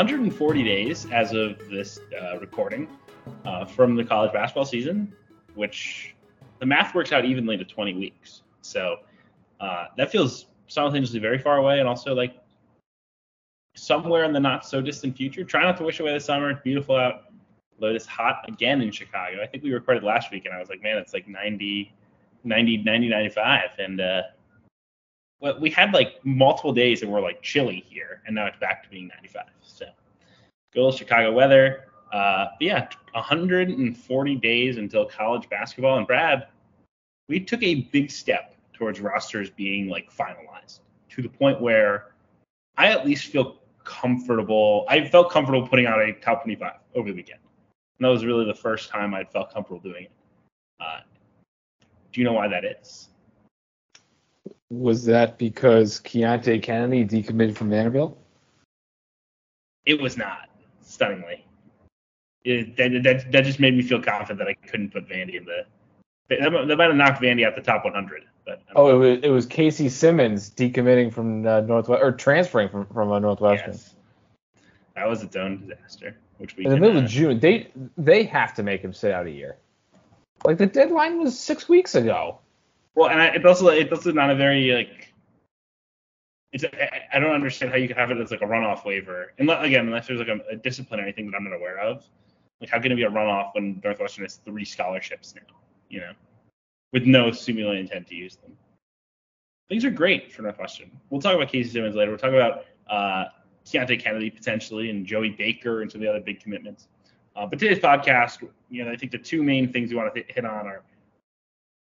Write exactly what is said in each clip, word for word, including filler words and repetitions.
one hundred forty days as of this uh, recording uh, from the college basketball season, which the math works out evenly to twenty weeks. So uh, that feels simultaneously very far away, and also like somewhere in the not so distant future. Try not to wish away the summer. It's beautiful out. Although it's hot again in Chicago. I think we recorded last week, and I was like, man, it's like ninety, ninety, ninety, ninety-five. And uh, well, we had like multiple days that were like chilly here, and now it's back to being ninety-five. So good old Chicago weather. Uh, but yeah, one hundred forty days until college basketball. And Brad, we took a big step towards rosters being like finalized to the point where I at least feel comfortable. I felt comfortable putting out a top twenty-five over the weekend. And that was really the first time I'd felt comfortable doing it. Uh, do you know why that is? Was that because Keontae Kennedy decommitted from Vanderbilt? It was not, stunningly. It, that, that, that just made me feel confident that I couldn't put Vandy in the... That might have knocked Vandy out the top one hundred. But oh, it was, it was Casey Simmons decommitting from uh, Northwest, or transferring from, from uh, Northwestern. Yes. That was its own disaster. Which we in the middle of June, they they have to make him sit out a year. Like the deadline was six weeks ago. Well, and I, it's also it's also not a very like. It's I, I don't understand how you could have it as like a runoff waiver, and again, unless there's like a, a disciplinary thing that I'm not aware of. Like, how can it be a runoff when Northwestern has three scholarships now? You know, with no simulated intent to use them. Things are great for Northwestern. We'll talk about Casey Simmons later. We'll talk about. Uh, Keontae Kennedy potentially, and Joey Baker, and some of the other big commitments. Uh, but today's podcast, you know, I think the two main things we want to th- hit on are,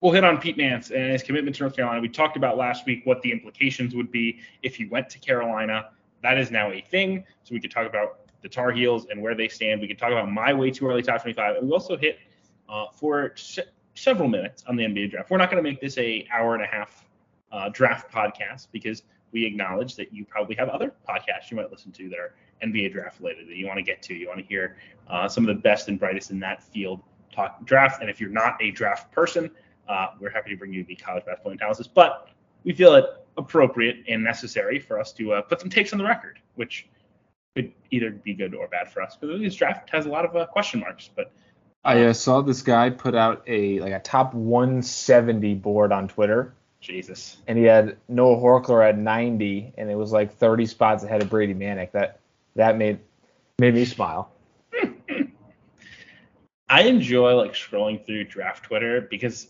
we'll hit on Pete Nance and his commitment to North Carolina. We talked about last week what the implications would be if he went to Carolina. That is now a thing, so we could talk about the Tar Heels and where they stand. We could talk about my way too early top twenty-five, and we also hit uh, for se- several minutes on the N B A draft. We're not going to make this a hour and a half uh, draft podcast because we acknowledge that you probably have other podcasts you might listen to that are N B A draft related that you want to get to. You want to hear uh, some of the best and brightest in that field talk draft. And if you're not a draft person, uh, we're happy to bring you the college basketball analysis. But we feel it appropriate and necessary for us to uh, put some takes on the record, which could either be good or bad for us because this draft has a lot of uh, question marks. But I uh, saw this guy put out a like a top one seventy board on Twitter. Jesus. And he had Noah Horkler at ninety, and it was like thirty spots ahead of Brady Manick. That that made made me smile. I enjoy like scrolling through draft Twitter because,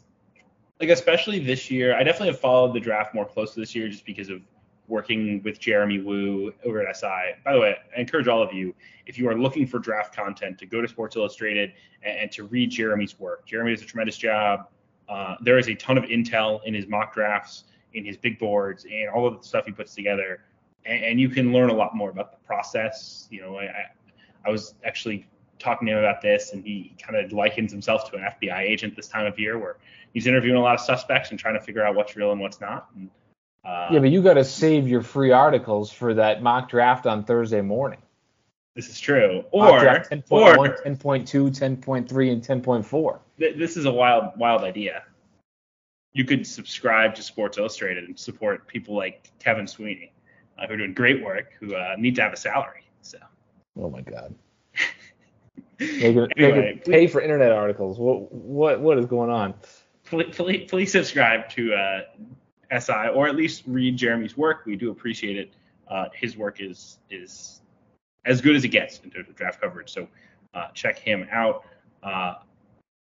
like, especially this year, I definitely have followed the draft more closely this year just because of working with Jeremy Wu over at S I. By the way, I encourage all of you, if you are looking for draft content, to go to Sports Illustrated and, and to read Jeremy's work. Jeremy does a tremendous job. Uh, there is a ton of intel in his mock drafts, in his big boards, and all of the stuff he puts together. And, and you can learn a lot more about the process. You know, I I was actually talking to him about this, and he kind of likens himself to an F B I agent this time of year, where he's interviewing a lot of suspects and trying to figure out what's real and what's not. And, uh, yeah, but you got to save your free articles for that mock draft on Thursday morning. This is true. Or ten point one, or ten point two, ten point three, and ten point four. Th- this is a wild, wild idea. You could subscribe to Sports Illustrated and support people like Kevin Sweeney, uh, who are doing great work, who uh, need to have a salary. So. Oh my God. They could, anyway, they could pay for internet articles. What, what, what is going on? Please, please subscribe to uh, S I, or at least read Jeremy's work. We do appreciate it. Uh, his work is is. as good as it gets in terms of draft coverage. So uh, check him out. Uh,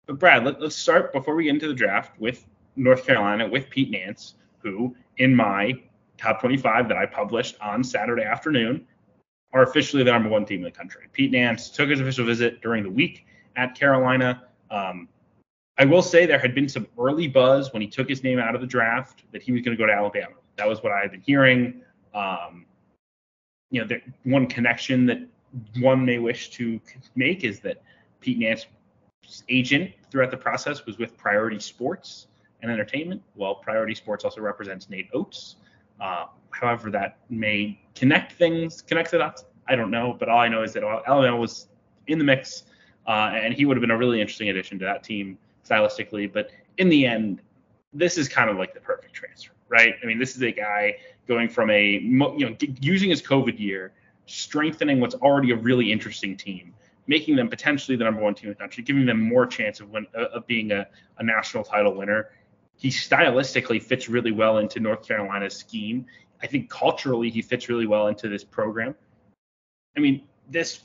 but Brad, let, let's start before we get into the draft with North Carolina, with Pete Nance, who in my top twenty-five that I published on Saturday afternoon are officially the number one team in the country. Pete Nance took his official visit during the week at Carolina. Um, I will say there had been some early buzz when he took his name out of the draft that he was going to go to Alabama. That was what I had been hearing. Um, You know, there, one connection that one may wish to make is that Pete Nance's agent throughout the process was with Priority Sports and Entertainment, while Priority Sports also represents Nate Oates. Uh, however, that may connect things, connect the dots. I don't know, but all I know is that Alabama was in the mix, uh, and he would have been a really interesting addition to that team stylistically. But in the end, this is kind of like the perfect transfer, right? I mean, this is a guy going from a, you know, using his COVID year strengthening what's already a really interesting team, making them potentially the number one team in the country, giving them more chance of win, of being a, a national title winner. He stylistically fits really well into North Carolina's scheme. I think culturally he fits really well into this program. I mean, this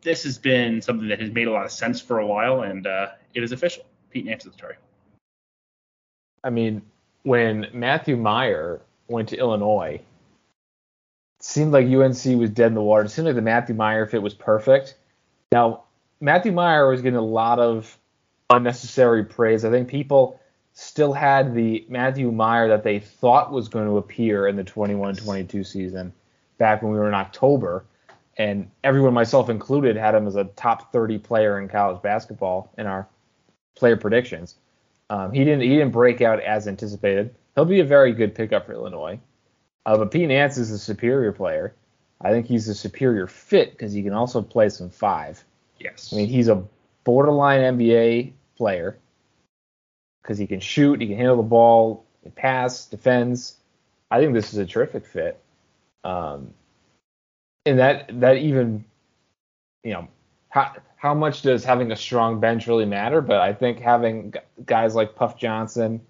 this has been something that has made a lot of sense for a while, and uh, it is official. Pete Nance is the target. I mean, when Matthew Meyer went to Illinois, it seemed like U N C was dead in the water. It seemed like the Matthew Meyer fit was perfect. Now, Matthew Meyer was getting a lot of unnecessary praise. I think people still had the Matthew Meyer that they thought was going to appear in the twenty-one twenty-two season back when we were in October. And everyone, myself included, had him as a top thirty player in college basketball in our player predictions. Um, he didn't he didn't break out as anticipated. He'll be a very good pickup for Illinois. Uh, but Pete Nance is a superior player. I think he's a superior fit because he can also play some five. Yes. I mean, he's a borderline N B A player because he can shoot, he can handle the ball, pass, defends. I think this is a terrific fit. Um, and that that even, you know, how how much does having a strong bench really matter? But I think having guys like Puff Johnson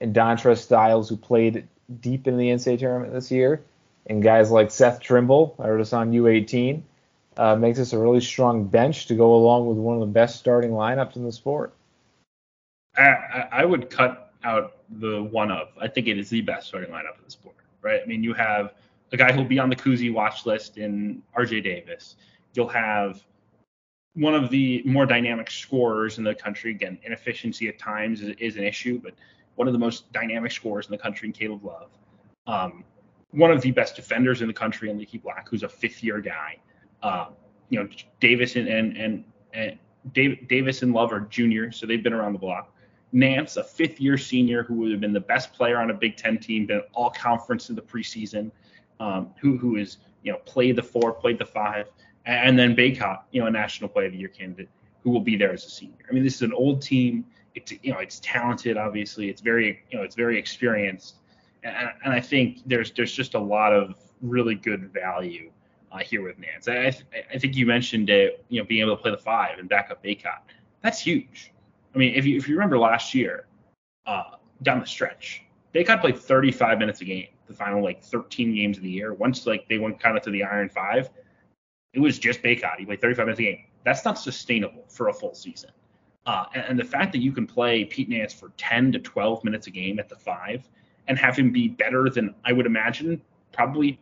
and Dontre Styles, who played deep in the N C A A tournament this year, and guys like Seth Trimble, I noticed on U eighteen, uh, makes us a really strong bench to go along with one of the best starting lineups in the sport. I, I would cut out the one of. I think it is the best starting lineup in the sport, right? I mean, you have a guy who'll be on the Cousy watch list in R J Davis. You'll have one of the more dynamic scorers in the country. Again, inefficiency at times is, is an issue, but one of the most dynamic scorers in the country in Caleb Love. Um, one of the best defenders in the country in Leaky Black, who's a fifth-year guy. Uh, you know, Davis and and and, and Dave, Davis and Love are juniors, so they've been around the block. Nance, a fifth-year senior who would have been the best player on a Big Ten team, been all-conference in the preseason, um, who who is, you know, played the four, played the five, and then Baycott, you know, a National Player of the Year candidate, who will be there as a senior. I mean, this is an old team. It's, you know, it's talented, obviously. It's very, you know, it's very experienced. And, and I think there's there's just a lot of really good value uh, here with Nance. I, th- I think you mentioned it, you know, being able to play the five and back up Baycott. That's huge. I mean, if you if you remember last year, uh, down the stretch, Baycott played thirty-five minutes a game, the final like thirteen games of the year. Once like they went kind of to the Iron Five, it was just Baycott. He played thirty-five minutes a game. That's not sustainable for a full season. Uh, and, and the fact that you can play Pete Nance for ten to twelve minutes a game at the five and have him be better than, I would imagine, probably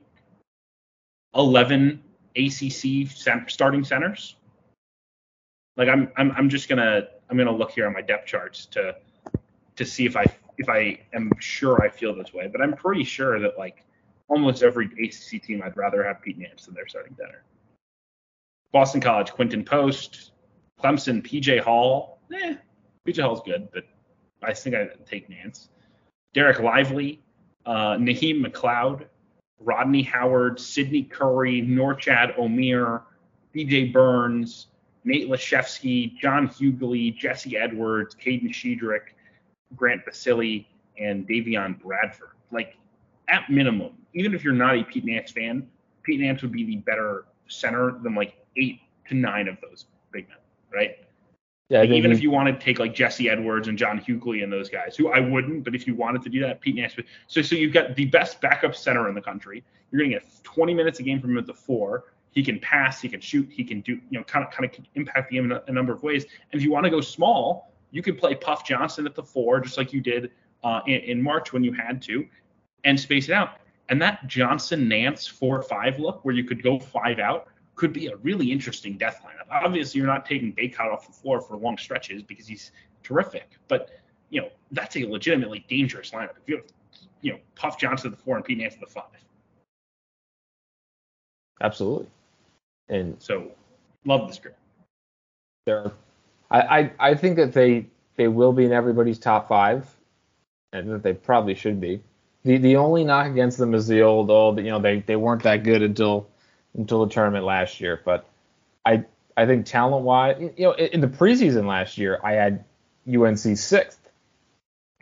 eleven A C C center, starting centers. Like I'm, I'm, I'm just gonna, I'm gonna look here on my depth charts to, to see if I, if I am sure I feel this way. But I'm pretty sure that like almost every A C C team, I'd rather have Pete Nance than their starting center. Boston College, Quentin Post, Clemson, P J Hall. Eh, P J Hall's good, but I think I'd take Nance. Derek Lively, uh, Naheem McLeod, Rodney Howard, Sidney Curry, Norchad Omir, B J Burns, Nate Leshefsky, John Hughley, Jesse Edwards, Caden Shedrick, Grant Basile, and Davion Bradford. Like, at minimum, even if you're not a Pete Nance fan, Pete Nance would be the better center than, like, eight to nine of those big men, right? Yeah, like even mean, if you wanted to take like Jesse Edwards and John Hughley and those guys, who I wouldn't, but if you wanted to do that, Pete Nance. So, so you've got the best backup center in the country. You're going to get twenty minutes a game from him at the four. He can pass, he can shoot, he can do, you know, kind of kind of impact the game in a, a number of ways. And if you want to go small, you could play Puff Johnson at the four, just like you did uh, in, in March when you had to, and space it out. And that Johnson Nance four five look, where you could go five out, could be a really interesting death lineup. Obviously, you're not taking Baycott off the floor for long stretches because he's terrific. But, you know, that's a legitimately dangerous lineup. If you have, you know, Puff Johnson at the four and Pete Nance at the five. Absolutely. And so, love this group. There, I, I I think that they they will be in everybody's top five, and that they probably should be. The the only knock against them is the old old you know they they weren't that good until. until the tournament last year, but I I think talent-wise, you know, in the preseason last year, I had U N C sixth.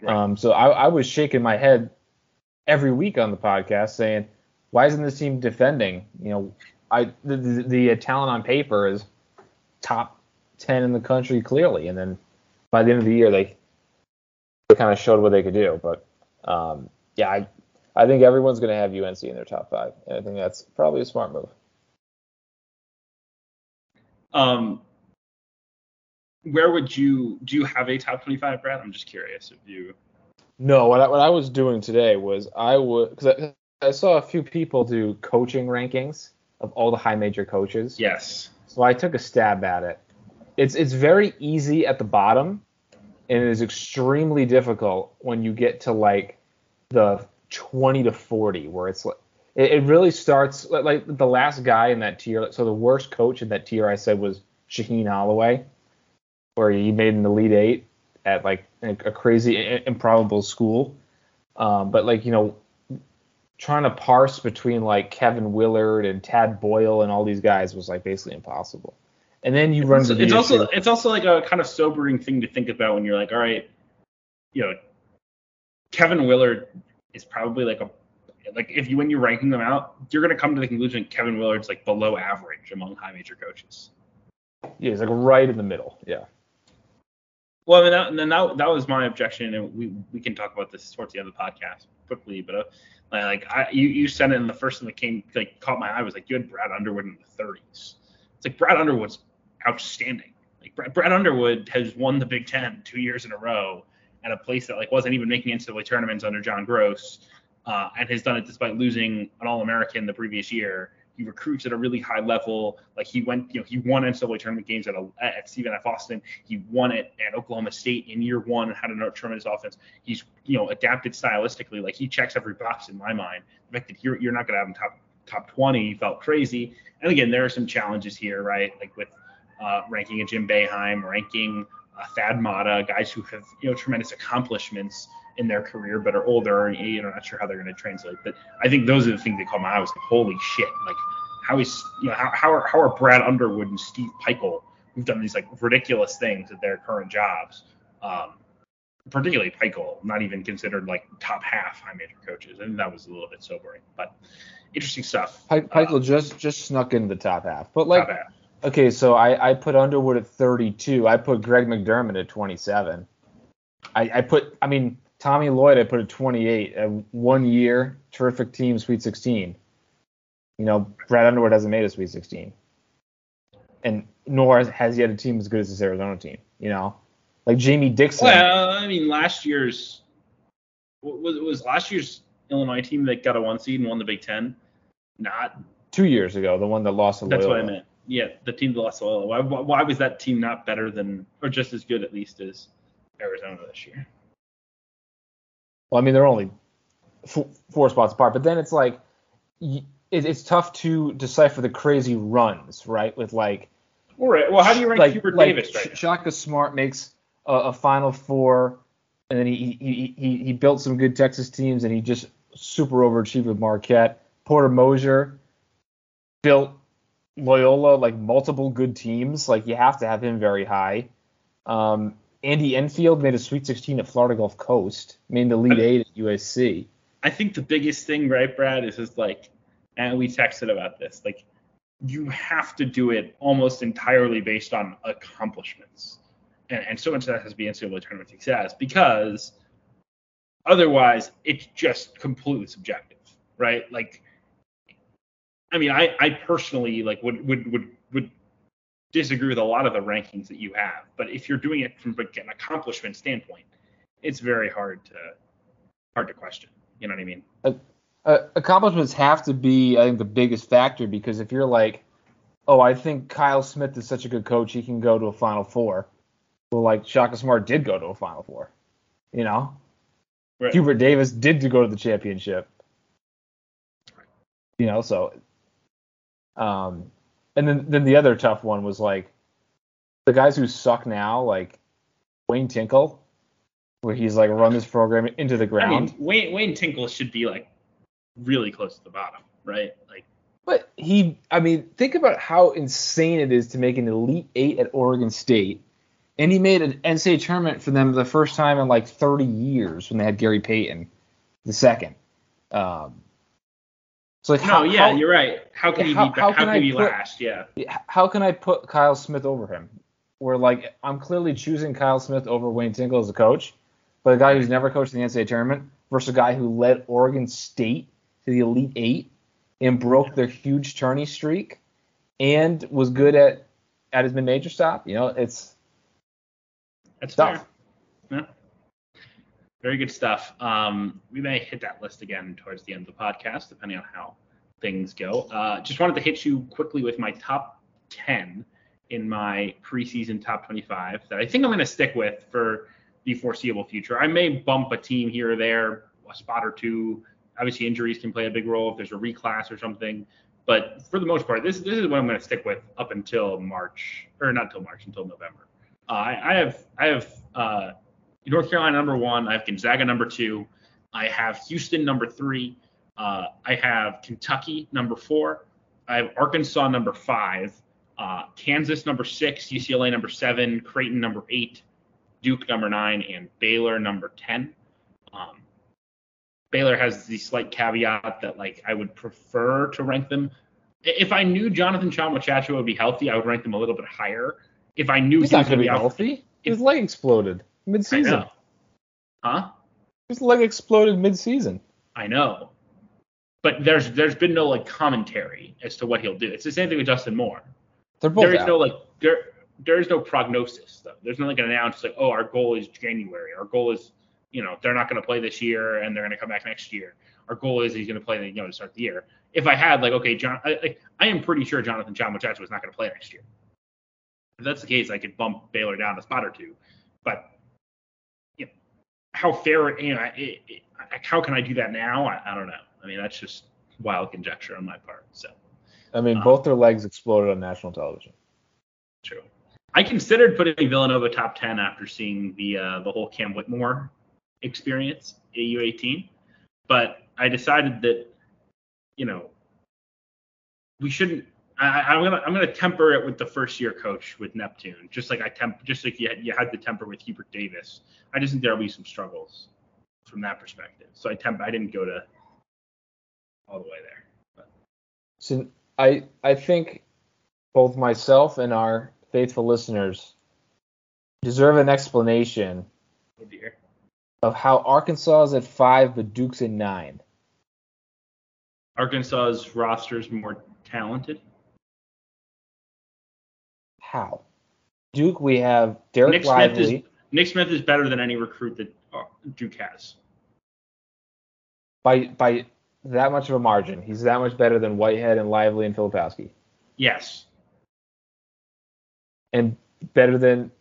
Right. Um, so I, I was shaking my head every week on the podcast saying, why isn't this team defending? You know, I the, the, the talent on paper is top ten in the country clearly, and then by the end of the year they they kind of showed what they could do. But um, yeah, I I think everyone's going to have U N C in their top five, and I think that's probably a smart move. Um, where would you do you have a top twenty-five, Brad? I'm just curious if you. No, what I, what I was doing today was I would because I, I saw a few people do coaching rankings of all the high major coaches. Yes. So I took a stab at it. It's it's very easy at the bottom, and it is extremely difficult when you get to like the twenty to forty, where it's like it, it really starts like, like the last guy in that tier. So the worst coach in that tier I said was Shaheen Holloway, where he made an Elite Eight at like a crazy improbable school. Um, but like, you know, trying to parse between like Kevin Willard and Tad Boyle and all these guys was like basically impossible. And then you run. It's, it's also it's also like a kind of sobering thing to think about when you're like, all right, you know, Kevin Willard is probably like a like if you when you're ranking them out, you're gonna come to the conclusion Kevin Willard's like below average among high major coaches. Yeah, he's like right in the middle. Yeah. Well, I mean, that, and then that, that was my objection, and we, we can talk about this towards the end of the podcast quickly. But uh, like, I you, you sent it, and the first thing that came like caught my eye was like you had Brad Underwood in the thirties. It's like Brad Underwood's outstanding. Like Brad, Brad Underwood has won the Big Ten two years in a row at a place that like wasn't even making N C double A tournaments under John Gross, uh, and has done it despite losing an All-American the previous year. He recruits at a really high level. Like he went, you know, he won N C double A tournament games at a, at Stephen F. Austin. He won it at Oklahoma State in year one and had a tremendous offense. He's, you know, adapted stylistically. Like he checks every box in my mind. The fact that you're, you're not going to have him top top twenty felt crazy. And again, there are some challenges here, right? Like with uh, ranking a Jim Boeheim, ranking a Thad Matta, guys who have, you know, tremendous accomplishments in their career, but are older and, you know, not sure how they're going to translate. But I think those are the things that caught my eye. I was like, holy shit! Like, how is you know how how are, how are Brad Underwood and Steve Peichel, who've done these like ridiculous things at their current jobs, um, particularly Peichel, not even considered like top half high major coaches. I think that was a little bit sobering, but interesting stuff. Pe- Peichel uh, just just snuck into the top half, but like, half. Okay, so I I put Underwood at thirty-two. I put Greg McDermott at twenty-seven. I I put I mean. Tommy Lloyd, I put at twenty-eight, uh, one year, terrific team, Sweet sixteen. You know, Brad Underwood hasn't made a Sweet sixteen. And nor has he had a team as good as this Arizona team, you know? Like Jamie Dixon. Well, I mean, last year's was – was last year's Illinois team that got a one seed and won the Big Ten? Not – Two years ago, the one that lost to Loyola. That's what I meant. Yeah, the team that lost to Loyola. Why, why, why was that team not better than – or just as good at least as Arizona this year? Well, I mean, they're only f- four spots apart, but then it's like y- it, it's tough to decipher the crazy runs, right? With like, all right. Well, how do you rank like, Hubert like Davis? Right? Shaka Smart makes a, a Final Four, and then he he, he he built some good Texas teams, and he just super overachieved with Marquette. Porter Mosier built Loyola like multiple good teams. Like you have to have him very high. Um, Andy Enfield made a Sweet sixteen at Florida Gulf Coast, made the Elite Eight at U S C. I think the biggest thing, right, Brad, is just like, and we texted about this, like you have to do it almost entirely based on accomplishments. And, and so much of that has to be N C double A tournament success because otherwise it's just completely subjective, right? Like, I mean, I, I personally like would, would, would, would, disagree with a lot of the rankings that you have, but if you're doing it from like, an accomplishment standpoint, it's very hard to hard to question. You know what I mean? Uh, uh, accomplishments have to be, I think, the biggest factor because if you're like, oh, I think Kyle Smith is such a good coach, he can go to a Final Four. Well, like Shaka Smart did go to a Final Four. You know, right. Hubert Davis did go to the championship. Right. You know, so. Um, And then, then the other tough one was, like, the guys who suck now, like Wayne Tinkle, where he's, like, run this program into the ground. I mean, Wayne, Wayne Tinkle should be, like, really close to the bottom, right? Like, But he – I mean, think about how insane it is to make an Elite Eight at Oregon State. And he made an N C double A tournament for them the first time in, like, thirty years when they had Gary Payton the second. Um, It's like, no, how, yeah, how, you're right. How can he how, be? How, how can, can he put, last? Yeah. How can I put Kyle Smith over him? Where like I'm clearly choosing Kyle Smith over Wayne Tinkle as a coach, but a guy who's never coached in the N C double A tournament versus a guy who led Oregon State to the Elite Eight and broke their huge tourney streak and was good at at his mid-major stop. You know, it's that's tough. Fair. Yeah. Very good stuff. Um, we may hit that list again towards the end of the podcast, depending on how things go. Uh, just wanted to hit you quickly with my top ten in my preseason top twenty-five that I think I'm going to stick with for the foreseeable future. I may bump a team here or there, a spot or two. Obviously, injuries can play a big role if there's a reclass or something. But for the most part, this, this is what I'm going to stick with up until March, or not until March, until November. Uh, I, I have... I have uh, North Carolina number one. I have Gonzaga number two. I have Houston number three. Uh, I have Kentucky number four. I have Arkansas number five. Uh, Kansas number six. U C L A number seven. Creighton number eight. Duke number nine. And Baylor number ten. Um, Baylor has the slight caveat that like I would prefer to rank them. If I knew Jonathan Chama-Chacho would be healthy, I would rank them a little bit higher. If I knew he's he was not going to be healthy, healthy his if, leg exploded. Mid-season. Huh? His leg exploded mid-season. I know. But there's there's been no like commentary as to what he'll do. It's the same thing with Justin Moore. They're both there is out. no like there there is no prognosis though. There's no like an announce like, oh, our goal is January. Our goal is, you know, they're not gonna play this year and they're gonna come back next year. Our goal is he's gonna play, you know, to start the year. If I had like, okay, John I like, I am pretty sure Jonathan Chama-Chacho is not gonna play next year. If that's the case, I could bump Baylor down a spot or two. But how fair, you know, it, it, how can I do that now? I, I don't know. I mean, that's just wild conjecture on my part. So, I mean, um, both their legs exploded on national television. True. I considered putting Villanova top ten after seeing the uh, the whole Cam Whitmore experience at U eighteen, but I decided that, you know, we shouldn't. I, I'm gonna I'm gonna temper it with the first year coach with Neptune, just like I temp, just like you had, you had to temper with Hubert Davis. I just think there'll be some struggles from that perspective. So I temp I didn't go to all the way there. But. So I I think both myself and our faithful listeners deserve an explanation oh dear. of how Arkansas is at five but Duke's at nine. Arkansas's roster is more talented. How? Duke, we have Derek Nick Lively. Smith is, Nick Smith is better than any recruit that uh, Duke has. By by that much of a margin. He's that much better than Whitehead and Lively and Filipowski. Yes. And better than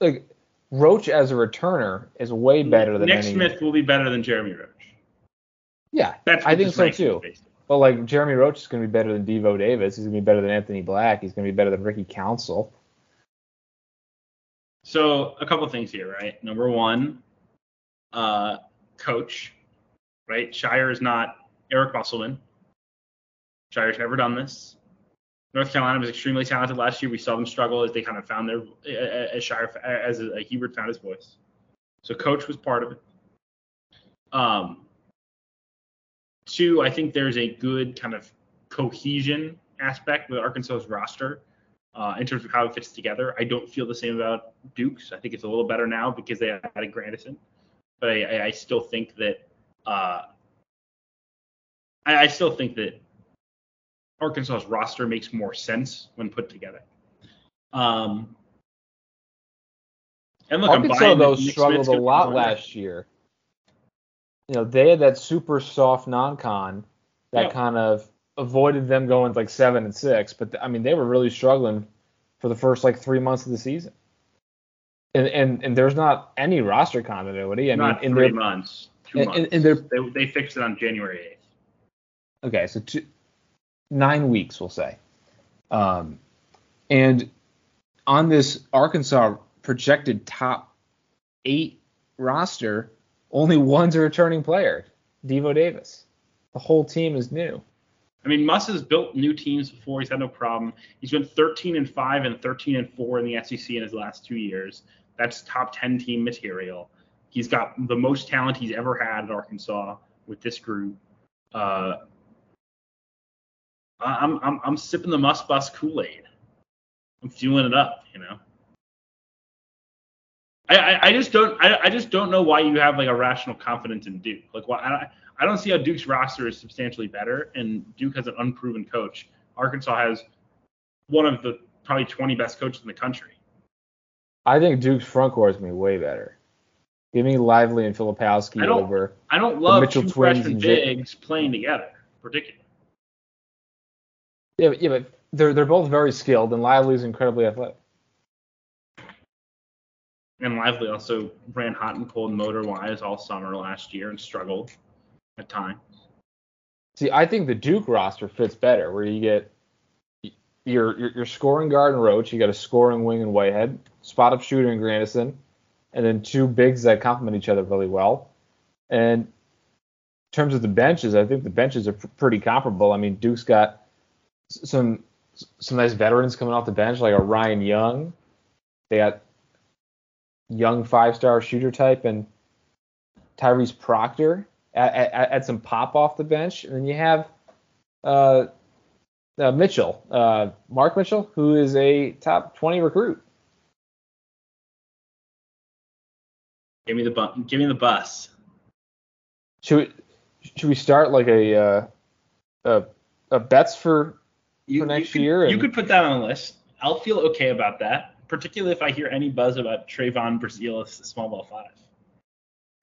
like Roach as a returner is way better than Nick any. Nick Smith will be better than Jeremy Roach. Yeah, That's I think so too. But, like, Jeremy Roach is going to be better than Devo Davis. He's going to be better than Anthony Black. He's going to be better than Ricky Council. So, a couple things here, right? Number one, uh, coach, right? Shire is not Eric Musselman. Shire's never done this. North Carolina was extremely talented last year. We saw them struggle as they kind of found their – as Shire – as uh, Hubert found his voice. So, coach was part of it. Um. Two, I think there's a good kind of cohesion aspect with Arkansas's roster uh, in terms of how it fits together. I don't feel the same about Duke's. I think it's a little better now because they added Grandison. But I, I still think that uh, I, I still think that Arkansas's roster makes more sense when put together. Um, and look, Arkansas though struggled a lot last year. You know, they had that super soft non-con that yep. kind of avoided them going to like seven and six. But, th- I mean, they were really struggling for the first, like, three months of the season. And and, and there's not any roster continuity. I not mean, in three their, months, two in, months. In, in their, they, they fixed it on January eighth. Okay, so two, nine weeks, we'll say. Um, and on this Arkansas projected top eight roster, only one's a returning player, Devo Davis. The whole team is new. I mean, Muss has built new teams before. He's had no problem. He's been thirteen and five and thirteen and four in the S E C in his last two years. That's top ten team material. He's got the most talent he's ever had at Arkansas with this group. Uh, I'm I'm I'm sipping the Must Bus Kool-Aid. I'm fueling it up, you know. I, I, I just don't I, I just don't know why you have like a rational confidence in Duke. Like why I I don't see how Duke's roster is substantially better, and Duke has an unproven coach. Arkansas has one of the probably twenty best coaches in the country. I think Duke's front court is going to be way better. Give me Lively and Filipowski I over. I don't love two freshman bigs playing together, particularly. Yeah, but, yeah, but they're they're both very skilled, and Lively's incredibly athletic. And Lively also ran hot and cold motor-wise all summer last year and struggled at times. See, I think the Duke roster fits better, where you get your your, your scoring guard and Roach, you got a scoring wing and Whitehead, spot-up shooter and Grandison, and then two bigs that complement each other really well. And in terms of the benches, I think the benches are pr- pretty comparable. I mean, Duke's got some some nice veterans coming off the bench, like a Ryan Young. They got young five-star shooter type and Tyrese Proctor at, at, at some pop off the bench. And then you have uh, uh, Mitchell, uh, Mark Mitchell, who is a top twenty recruit. Give me the bu- Give me the bus. Should we, should we start like a uh, a, a bets for, you, for next you could, year? And you could put that on a list. I'll feel okay about that, particularly if I hear any buzz about Trayvon Brazilis, the small ball five.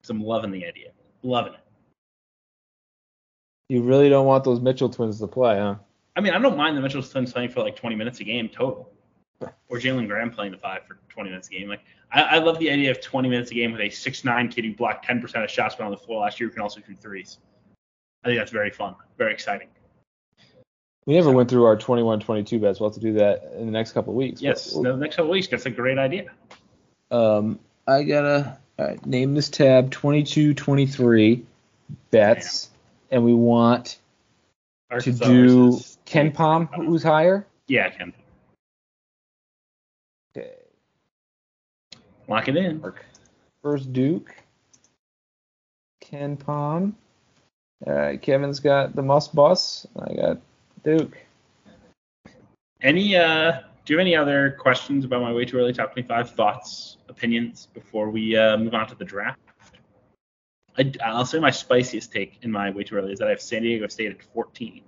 Because I'm loving the idea. Loving it. You really don't want those Mitchell twins to play, huh? I mean, I don't mind the Mitchell twins playing for like twenty minutes a game total. Or Jalen Graham playing the five for twenty minutes a game. Like I, I love the idea of twenty minutes a game with a six nine kid who blocked ten percent of shots on the floor last year who can also shoot threes. I think that's very fun, very exciting. We never so. went through our twenty-one twenty-two bets. We'll have to do that in the next couple of weeks. Yes, we'll, the next couple of weeks. That's a great idea. Um, I gotta uh, name this tab twenty-two twenty-three bets, yeah. And we want Arkansas to do Ken Pom, who's higher? Yeah, Ken Pom. Okay. Lock it in. First Duke. Ken Pom. All right, Kevin's got the Must Bus. I got Duke. Any? Uh, do you have any other questions about my way too early top twenty-five thoughts, opinions before we uh, move on to the draft? I, I'll say my spiciest take in my way too early is that I have San Diego State at fourteen.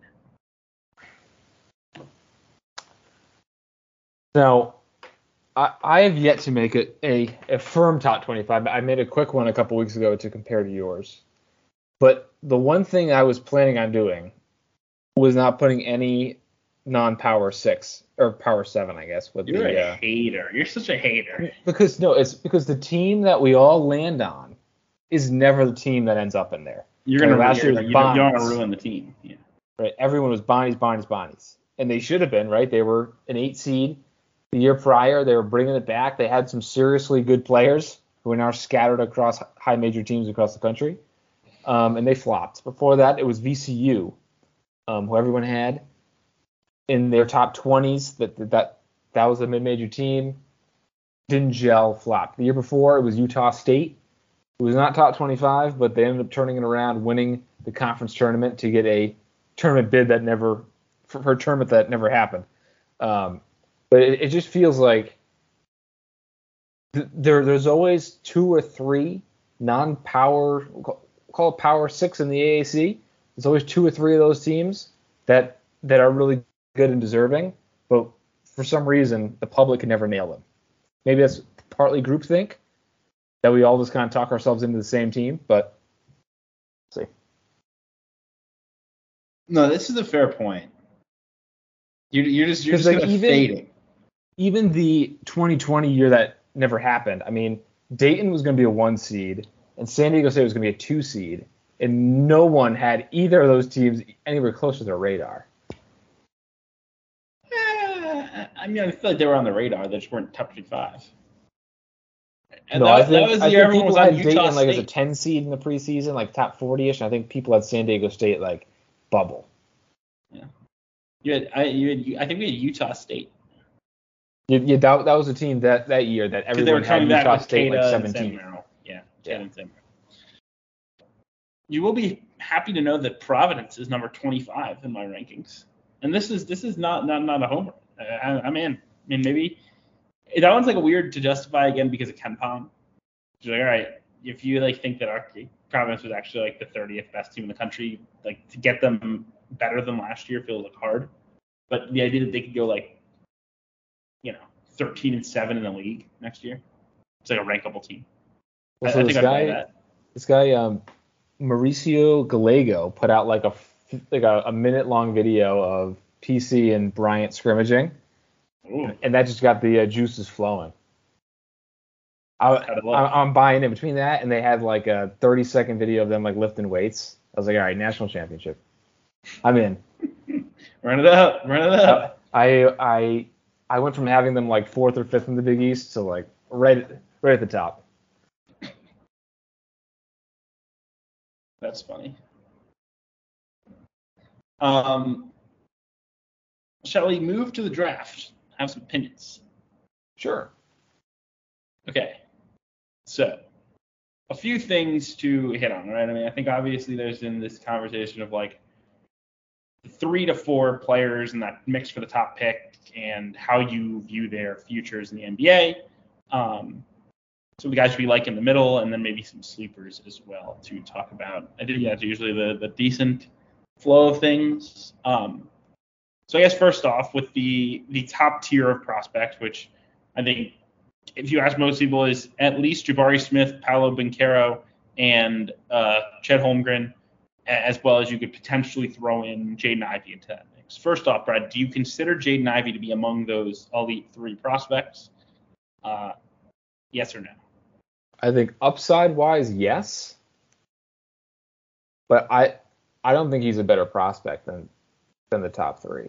Now, I, I have yet to make a, a, a firm top twenty-five. I made a quick one a couple weeks ago to compare to yours. But the one thing I was planning on doing was not putting any non-power six or power seven, I guess. With You're the, a uh, hater. You're such a hater. Because no, it's because the team that we all land on is never the team that ends up in there. You're gonna last year was Bonnies. You don't want to ruin the team. Yeah. Right. Everyone was Bonnies, Bonnies, Bonnies, and they should have been right. They were an eight seed the year prior. They were bringing it back. They had some seriously good players who are now scattered across high major teams across the country, um, and they flopped. Before that, it was V C U. Um, who everyone had in their top twenties, that that that was a mid-major team, didn't gel, flop. The year before, it was Utah State, who was not top twenty-five, but they ended up turning it around, winning the conference tournament to get a tournament bid that never – for a tournament that never happened. Um, but it, it just feels like th- there there's always two or three non-power – call it power six in the A A C – there's always two or three of those teams that that are really good and deserving, but for some reason, the public can never nail them. Maybe that's partly groupthink, that we all just kind of talk ourselves into the same team, but let's see. No, this is a fair point. You're, you're just, you're just like even, fading. Even the twenty twenty year that never happened, I mean, Dayton was going to be a one seed, and San Diego State was going to be a two seed. And no one had either of those teams anywhere close to their radar. Eh, I mean, I feel like they were on the radar. They just weren't top twenty-five. And no, that, I think, that was the I year everyone was on Utah Dayton, State. Like, as a ten seed in the preseason, like top forty-ish. And I think people had San Diego State like bubble. Yeah, you had. I you had. I think we had Utah State. Yeah, yeah that, that was a team that, that year that everyone had Utah State Kata like seventeen. Yeah, yeah. And you will be happy to know that Providence is number twenty-five in my rankings. And this is this is not not not a homer. I, I'm in. I mean, maybe that one's like weird to justify again because of Ken Pom. She's like, all right, if you like think that our Providence was actually like the thirtieth best team in the country, like to get them better than last year feels like hard. But the idea that they could go like, you know, thirteen and seven in the league next year, it's like a rankable team. Well, so I, I think this guy, that. this guy, um, Mauricio Gallego put out like a. like a, a minute long video of P C and Bryant scrimmaging. Ooh. And that just got the uh, juices flowing. I, I, I'm buying in between that. And they had like a thirty second video of them like lifting weights. I was like, all right, national championship. I'm in. Run it up. Run it up. I, I, I went from having them like fourth or fifth in the Big East to like right, right at the top. That's funny. Um, shall we move to the draft? Have some opinions. Sure. Okay. So, a few things to hit on, right? I mean, I think obviously there's in this conversation of like three to four players and that mix for the top pick and how you view their futures in the N B A. Um, so the guys we like in the middle, and then maybe some sleepers as well to talk about. I think that's usually the the decent flow of things. Um, so I guess first off with the the top tier of prospects, which I think if you ask most people is at least Jabari Smith, Paolo Banchero, and uh, Chet Holmgren, as well as you could potentially throw in Jaden Ivey into that mix. First off, Brad, do you consider Jaden Ivey to be among those elite three prospects? Uh, yes or no? I think upside wise, yes. But I I don't think he's a better prospect than than the top three.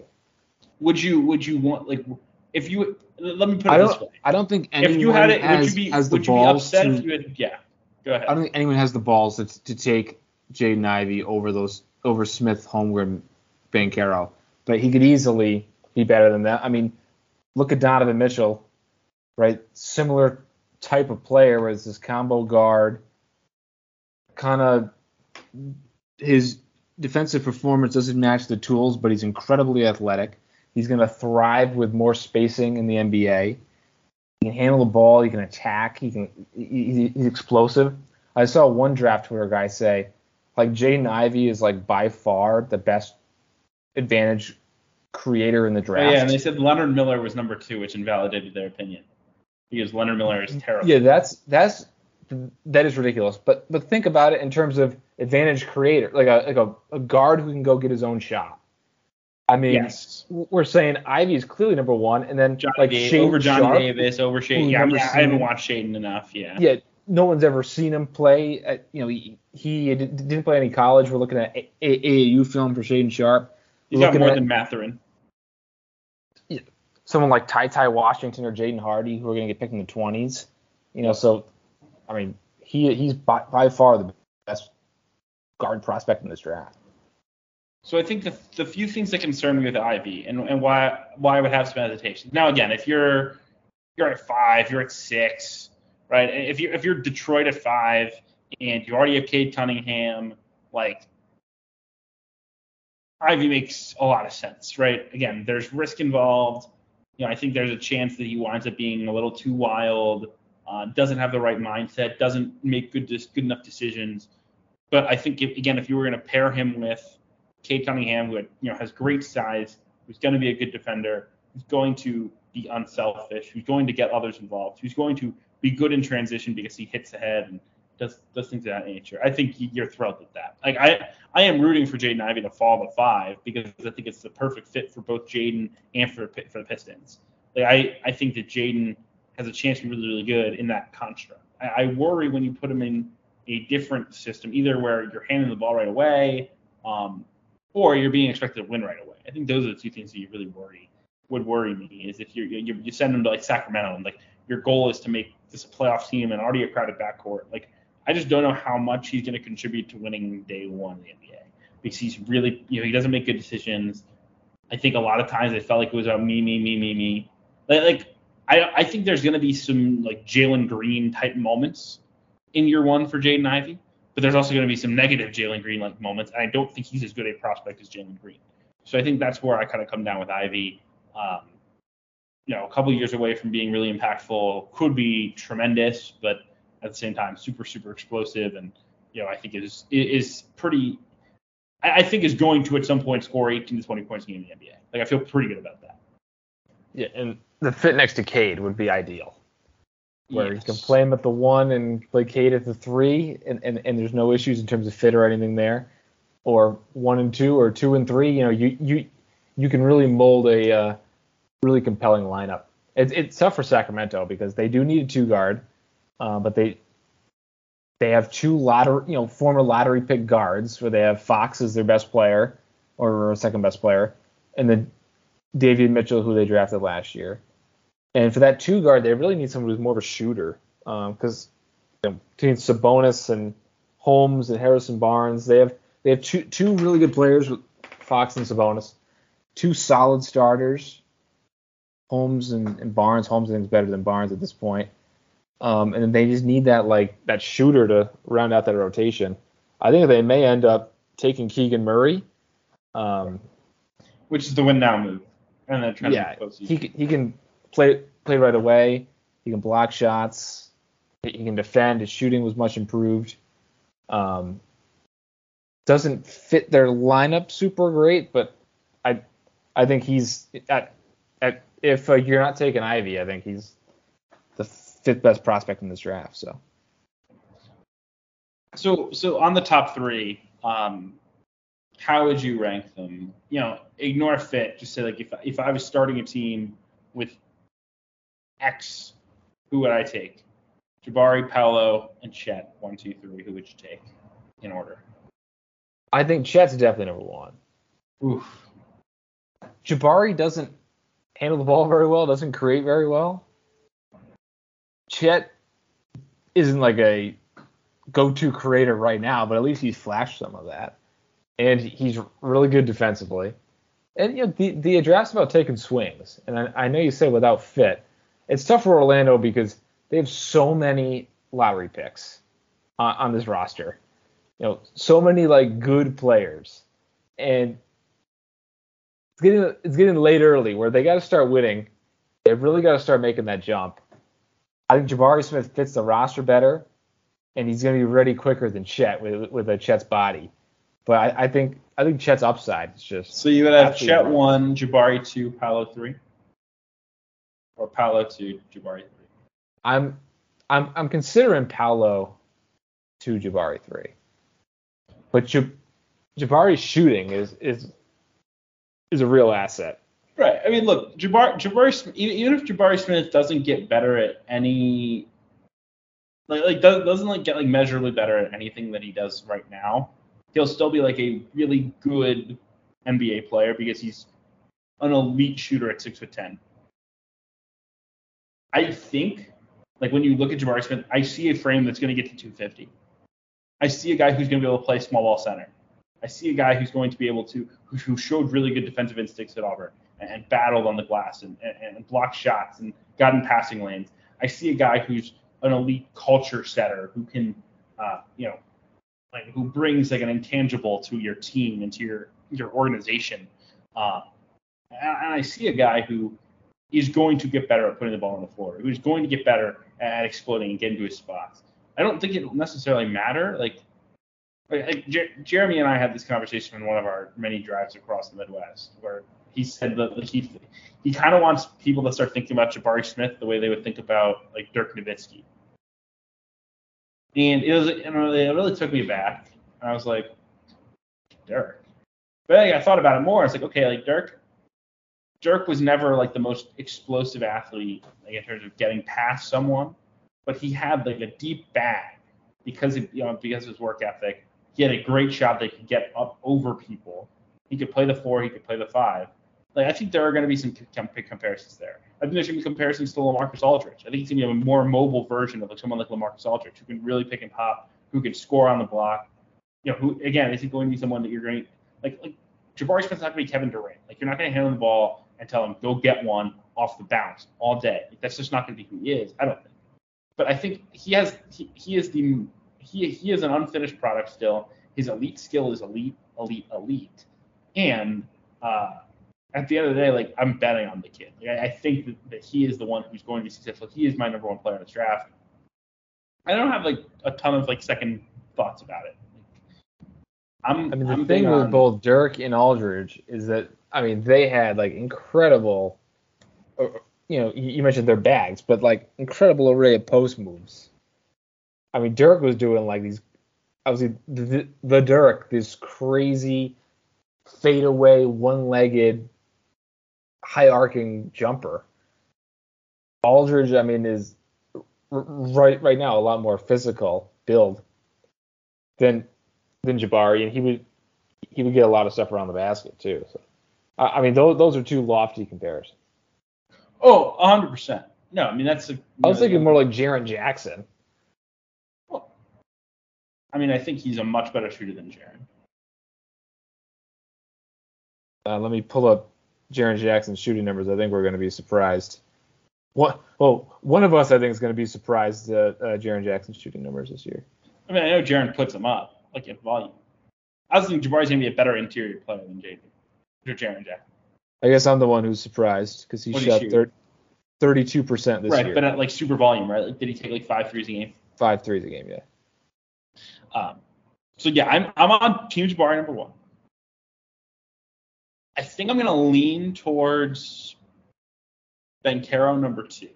Would you would you want like if you let me put it this way? I don't think anyone if you had it, has, would you be, has the would balls you be upset to, if you had, yeah. Go ahead. I don't think anyone has the balls to, to take Jaden Ivey over those over Smith, Holmgren, Banchero, but he could easily be better than that. I mean, look at Donovan Mitchell, right? Similar type of player, where it's this combo guard, kind of his defensive performance doesn't match the tools, but he's incredibly athletic. He's going to thrive with more spacing in the N B A. He can handle the ball. He can attack. He can. He, he's explosive. I saw one draft Twitter guy say, like, Jaden Ivey is, like, by far the best advantage creator in the draft. Oh, yeah, and they said Leonard Miller was number two, which invalidated their opinion because Leonard Miller is terrible. Yeah, that's that's that is ridiculous. But but think about it in terms of advantage creator, like a like a, a guard who can go get his own shot. I mean, yes. We're saying Ivy is clearly number one, and then John like Dave, Shaden over John Sharp, Davis, over Shaden. Yeah, I, mean, I haven't watched Shaden enough. Yeah. Yeah, no one's ever seen him play. At, you know, he, he didn't play any college. We're looking at a- a- AAU film for Shaden Sharp. He's got more at, than Mathurin. Yeah, someone like Ty Ty Washington or Jaden Hardy, who are going to get picked in the twenties. You know, so I mean, he he's by, by far the best guard prospect in this draft. So I think the the few things that concern me with Ivy and, and why why I would have some hesitation. Now again, if you're you're at five, you're at six, right? If you if you're Detroit at five and you already have Cade Cunningham, like Ivy makes a lot of sense, right? Again, there's risk involved. You know, I think there's a chance that he winds up being a little too wild, uh, doesn't have the right mindset, doesn't make good good enough decisions. But I think, if, again, if you were going to pair him with Cade Cunningham, who had, you know, has great size, who's going to be a good defender, who's going to be unselfish, who's going to get others involved, who's going to be good in transition because he hits ahead and does, does things of that nature, I think you're thrilled with that. Like I, I am rooting for Jaden Ivey to fall to five because I think it's the perfect fit for both Jaden and for, for the Pistons. Like I, I think that Jaden has a chance to be really, really good in that construct. I, I worry when you put him in a different system, either where you're handing the ball right away um, or you're being expected to win right away. I think those are the two things that you really worry, would worry me, is if you you send them to like Sacramento and like your goal is to make this a playoff team and already a crowded backcourt. Like, I just don't know how much he's going to contribute to winning day one in the N B A because he's really, you know, he doesn't make good decisions. I think a lot of times it felt like it was about me, me, me, me, me. Like, like I, I think there's going to be some like Jalen Green type moments in year one for Jaden Ivey, but there's also going to be some negative Jalen Green-like moments, and I don't think he's as good a prospect as Jalen Green. So I think that's where I kind of come down with Ivey. Um, you know, a couple years away from being really impactful, could be tremendous, but at the same time, super, super explosive. And, you know, I think is is pretty, I think is going to at some point score eighteen to twenty points a game in the N B A. Like, I feel pretty good about that. Yeah, and the fit next to Cade would be ideal. Where yes. You can play him at the one and play Cade at the three, and, and, and there's no issues in terms of fit or anything there. Or one and two, or two and three. You know, you you, you can really mold a uh, really compelling lineup. It's it's tough for Sacramento because they do need a two guard, uh, but they they have two lottery, you know, former lottery pick guards where they have Fox as their best player or second best player, and then Davion Mitchell, who they drafted last year. And for that two guard, they really need someone who's more of a shooter, because um, you know, between Sabonis and Holmes and Harrison Barnes, they have they have two two really good players with Fox and Sabonis, two solid starters, Holmes and, and Barnes. Holmes I think is better than Barnes at this point, um, and then they just need that like that shooter to round out that rotation. I think they may end up taking Keegan Murray, um, which is the win now move, and then trying yeah, to he he can. Play play right away. He can block shots. He can defend. His shooting was much improved. Um, doesn't fit their lineup super great, but I I think he's at at if uh, you're not taking Ivy, I think he's the fifth best prospect in this draft. So so so on the top three, um, how would you rank them? You know, ignore fit. Just say like if if I was starting a team with X, who would I take? Jabari, Paolo, and Chet. One, two, three. Who would you take in order? I think Chet's definitely number one. Oof. Jabari doesn't handle the ball very well, doesn't create very well. Chet isn't like a go-to creator right now, but at least he's flashed some of that. And he's really good defensively. And you know, the, the draft's about taking swings. And I, I know you say without fit. It's tough for Orlando because they have so many lottery picks uh, on this roster. You know, so many like good players, and it's getting it's getting late early where they got to start winning. They really got to start making that jump. I think Jabari Smith fits the roster better, and he's going to be ready quicker than Chet with with a Chet's body. But I, I think I think Chet's upside is just so you would have Chet right. one, Jabari two, Paolo three. Or Paolo to Jabari three. I'm, I'm, I'm considering Paolo to Jabari three, but Jab- Jabari's shooting is, is, is a real asset. Right. I mean, look, Jabari, Jabari, even if Jabari Smith doesn't get better at any, like, like doesn't like get like measurably better at anything that he does right now, he'll still be like a really good N B A player because he's an elite shooter at six foot ten. I think, like, when you look at Jabari Smith, I see a frame that's going to get to two fifty. I see a guy who's going to be able to play small ball center. I see a guy who's going to be able to, who, who showed really good defensive instincts at Auburn and, and battled on the glass and, and, and blocked shots and got in passing lanes. I see a guy who's an elite culture setter who can, uh, you know, like, who brings, like, an intangible to your team and to your, your organization. Uh, and, and I see a guy who is going to get better at putting the ball on the floor, who's going to get better at exploding and getting to his spots. I don't think it will necessarily matter. Like, like Jer- Jeremy and I had this conversation in one of our many drives across the Midwest, where he said that like, he he kind of wants people to start thinking about Jabari Smith the way they would think about like Dirk Nowitzki. And it was, and it really took me back. I was like, Dirk. But like, I thought about it more. I was like, okay, like Dirk. Dirk was never like the most explosive athlete like, in terms of getting past someone, but he had like a deep bag because of, you know, because of his work ethic. He had a great shot that could get up over people. He could play the four, he could play the five. Like I think there are going to be some com- comparisons there. I think there's going to be comparisons to LaMarcus Aldridge. I think he's going to be a more mobile version of like someone like LaMarcus Aldridge who can really pick and pop, who can score on the block. You know, who again is he going to be someone that you're going to like? Like Jabari Smith's not going to be Kevin Durant. Like you're not going to hand him the ball and tell him, go get one off the bounce all day. That's just not going to be who he is, I don't think. But I think he has he, he is the he he is an unfinished product still. His elite skill is elite, elite, elite. And uh, at the end of the day, like, I'm betting on the kid. Like, I, I think that, that he is the one who's going to be successful. He is my number one player in this draft. I don't have, like, a ton of, like, second thoughts about it. Like, I'm, I mean, the I'm thing with on, both Dirk and Aldridge is that, I mean, they had, like, incredible, you know, you mentioned their bags, but, like, incredible array of post moves. I mean, Dirk was doing, like, these, obviously, the, the Dirk, this crazy fadeaway, one-legged, high-arcing jumper. Aldridge, I mean, is right right now a lot more physical build than than Jabari, and he would he would get a lot of stuff around the basket too. So, I, I mean, those those are two lofty comparisons. Oh, one hundred percent. No, I mean that's. A, I was know, thinking more like Jaren Jackson. Well, I mean, I think he's a much better shooter than Jaren. Uh, let me pull up Jaren Jackson's shooting numbers. I think we're going to be surprised. What? Well, one of us, I think, is going to be surprised at uh, uh, Jaren Jackson's shooting numbers this year. I mean, I know Jaren puts them up, like in volume. I was thinking Jabari's going to be a better interior player than Jaden, or Jaren Jackson. I guess I'm the one who's surprised because he what shot thir- thirty-two percent this right, year. Right, but at like super volume, right? Like, did he take like five threes a game? Five threes a game, yeah. Um, so yeah, I'm I'm on Team Jabari number one. I think I'm going to lean towards Banchero number two.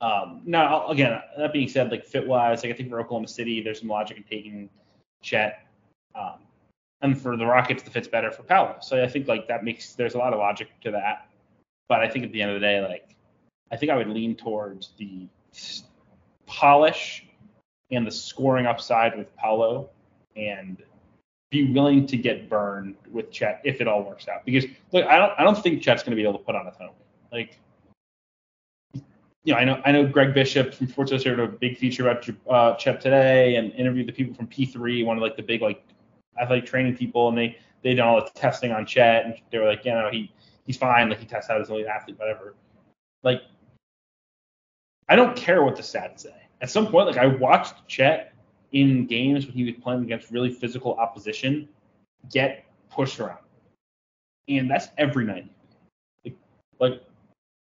Um, now, again, that being said, like fit-wise, like I think for Oklahoma City, there's some logic in taking Chet. Um, and for the Rockets, the fit's better for Paolo. So I think like that makes there's a lot of logic to that. But I think at the end of the day, like I think I would lean towards the polish and the scoring upside with Paolo and be willing to get burned with Chet if it all works out. Because look, I don't I don't think Chet's gonna be able to put on a ton of weight. Like, you know, I know I know Greg Bishop from Sports Illustrated did a big feature about uh, Chet today and interviewed the people from P three, one of like the big like athletic training people, and they they done all the testing on Chet and they were like, you know, he he's fine, like he tests out as an elite athlete, whatever. Like, I don't care what the stats say. At some point, like I watched Chet in games when he was playing against really physical opposition, get pushed around. And that's every night. Like, like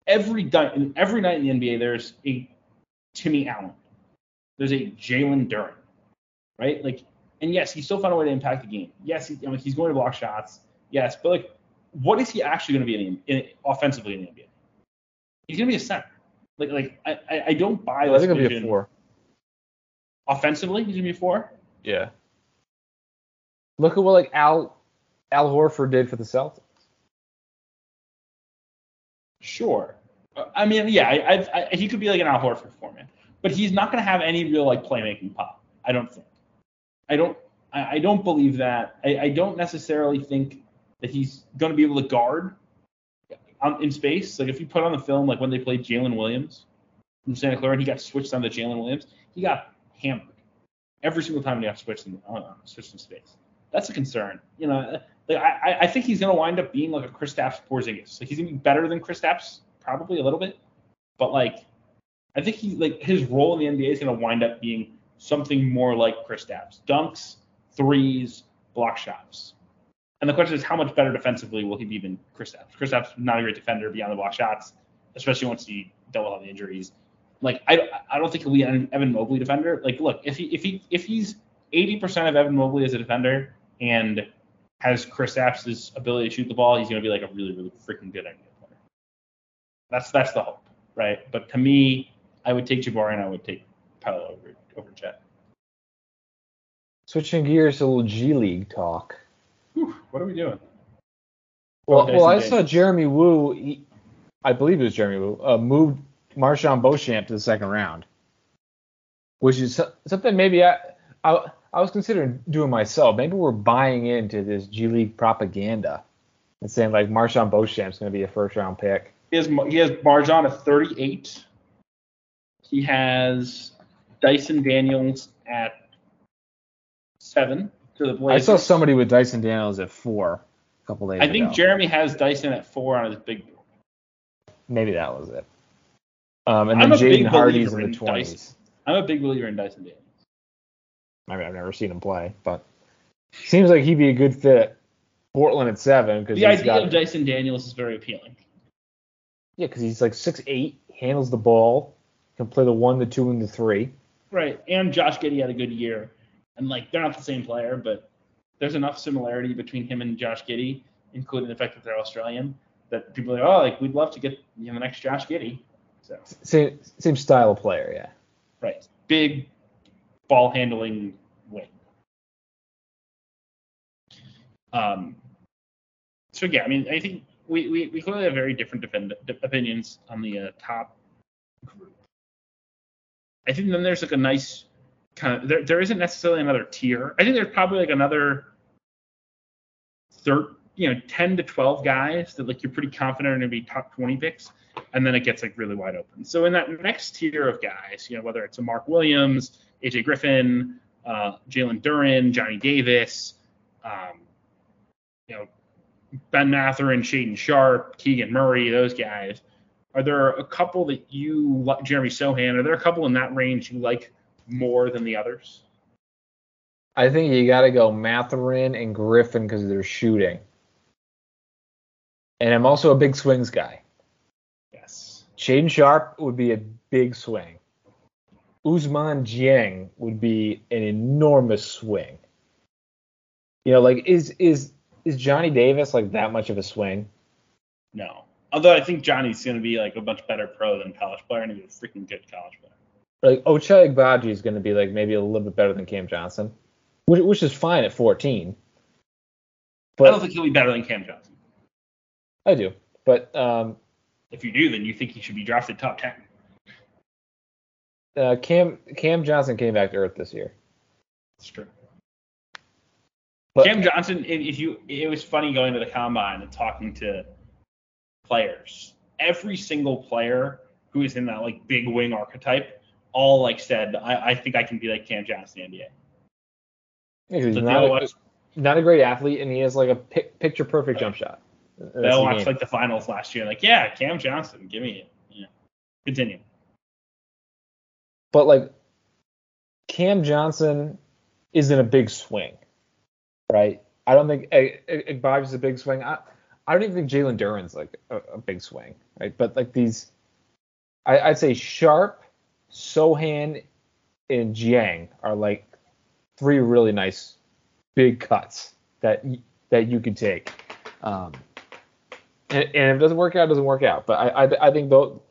every, di- every night in the N B A, there's a Timmy Allen. There's a Jalen Duren, right? Like, and yes, he still found a way to impact the game. Yes, he, I mean, he's going to block shots. Yes, but like, what is he actually going to be in, in offensively in the N B A? He's going to be a center. Like, like I, I don't buy this. I think it'll be a four. Offensively, he's gonna be a four. Yeah. Look at what like Al Al Horford did for the Celtics. Sure. I mean, yeah, I, I, I, he could be like an Al Horford for me, but he's not gonna have any real like playmaking pop. I don't think. I don't. I, I don't believe that. I, I don't necessarily think that he's gonna be able to guard on, in space. Like if you put on the film, like when they played Jalen Williams from Santa Clara, and he got switched on to Jalen Williams. He got hammered every single time they have switched in uh, switched in space. That's a concern. You know, like I, I think he's gonna wind up being like a Kristaps Porzingis. Like he's gonna be better than Kristaps probably a little bit, but like I think he like his role in the N B A is gonna wind up being something more like Kristaps: dunks, threes, block shots. And the question is, how much better defensively will he be than Kristaps? Kristaps not a great defender beyond the block shots, especially once he dealt with all the injuries. Like, I, I don't think he'll be an Evan Mobley defender. Like, look, if he if he if he's eighty percent of Evan Mobley as a defender and has Kristaps' ability to shoot the ball, he's gonna be like a really really freaking good N B A player. That's that's the hope, right? But to me, I would take Jabari and I would take Paolo over over Chet. Switching gears to a little G League talk. Whew, what are we doing? Well, well, I saw Jeremy Wu. He, I believe it was Jeremy Wu. Uh, moved Marshawn Beauchamp to the second round, which is something maybe I, I I was considering doing myself. Maybe we're buying into this G League propaganda and saying like Marshawn Beauchamp's going to be a first round pick. He has he has Marjan at thirty-eight. He has Dyson Daniels at seven to the Blazers. I saw somebody with Dyson Daniels at four a couple days ago. I think Jeremy has Dyson at four on his big board. Maybe that was it. Um, and then Jaden Hardy's in the twenties. I'm a big believer in Dyson Daniels. I mean, I've never seen him play, but seems like he'd be a good fit Portland at seven. Because the idea got, of Dyson Daniels is very appealing. Yeah, because he's like six eight, handles the ball, can play the one, the two, and the three. Right, and Josh Giddey had a good year. And, like, they're not the same player, but there's enough similarity between him and Josh Giddey, including the fact that they're Australian, that people are like, oh, like, we'd love to get, you know, the next Josh Giddey. So. Same, same style of player, yeah. Right. Big ball handling wing. Um, so, yeah, I mean, I think we, we, we clearly have very different defend, d- opinions on the uh, top group. I think then there's, like, a nice kind of – there there isn't necessarily another tier. I think there's probably, like, another third, you know, ten to twelve guys that, like, you're pretty confident are going to be top twenty picks, and then it gets, like, really wide open. So in that next tier of guys, you know, whether it's a Mark Williams, A J Griffin, uh, Jalen Duren, Johnny Davis, um, you know, Ben Mathurin, Shaden Sharp, Keegan Murray, those guys, are there a couple that you like, Jeremy Sohan, are there a couple in that range you like more than the others? I think you got to go Mathurin and Griffin because they're shooting. And I'm also a big swings guy. Yes. Shaden Sharp would be a big swing. Ousmane Dieng would be an enormous swing. You know, like, is is is Johnny Davis, like, that much of a swing? No. Although I think Johnny's going to be, like, a much better pro than college player, and he's a freaking good college player. Like, Ochai Agbaji is going to be, like, maybe a little bit better than Cam Johnson, which, which is fine at fourteen. But I don't think he'll be better than Cam Johnson. I do, but um, if you do, then you think he should be drafted top ten. Uh, Cam Cam Johnson came back to earth this year. That's true. But Cam Johnson, if you, it was funny going to the combine and talking to players. Every single player who is in that, like, big wing archetype, all, like, said, I, I think I can be like Cam Johnson in the N B A. Yeah, he's so not, a, watch, not a great athlete, and he has, like, a pic, picture perfect jump shot. They'll watch, like, the finals last year. Like, yeah, Cam Johnson, give me it. Yeah. Continue. But, like, Cam Johnson isn't a big swing, right? I don't think Agbaji is a big swing. I, I don't even think Jalen Duren's, like, a, a big swing, right? But, like, these – I'd say Sharp, Sohan, and Jiang are, like, three really nice big cuts that that you can take. Um, and, and if it doesn't work out, it doesn't work out. But I, I, I think both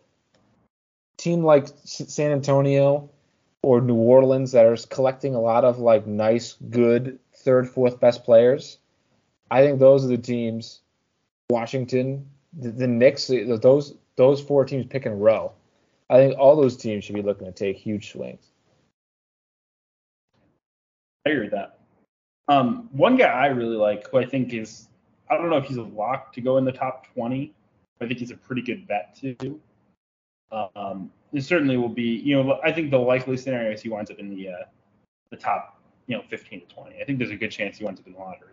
team like San Antonio or New Orleans that are collecting a lot of, like, nice, good third, fourth best players, I think those are the teams. Washington, the, the Knicks, those those four teams pick and row. I think all those teams should be looking to take huge swings. I agree with that. Um, one guy I really like, who I think is, I don't know if he's a lock to go in the top twenty, but I think he's a pretty good bet too. Um, it certainly will be, you know, I think the likely scenario is he winds up in the uh, the top, you know, fifteen to twenty. I think there's a good chance he winds up in the lottery.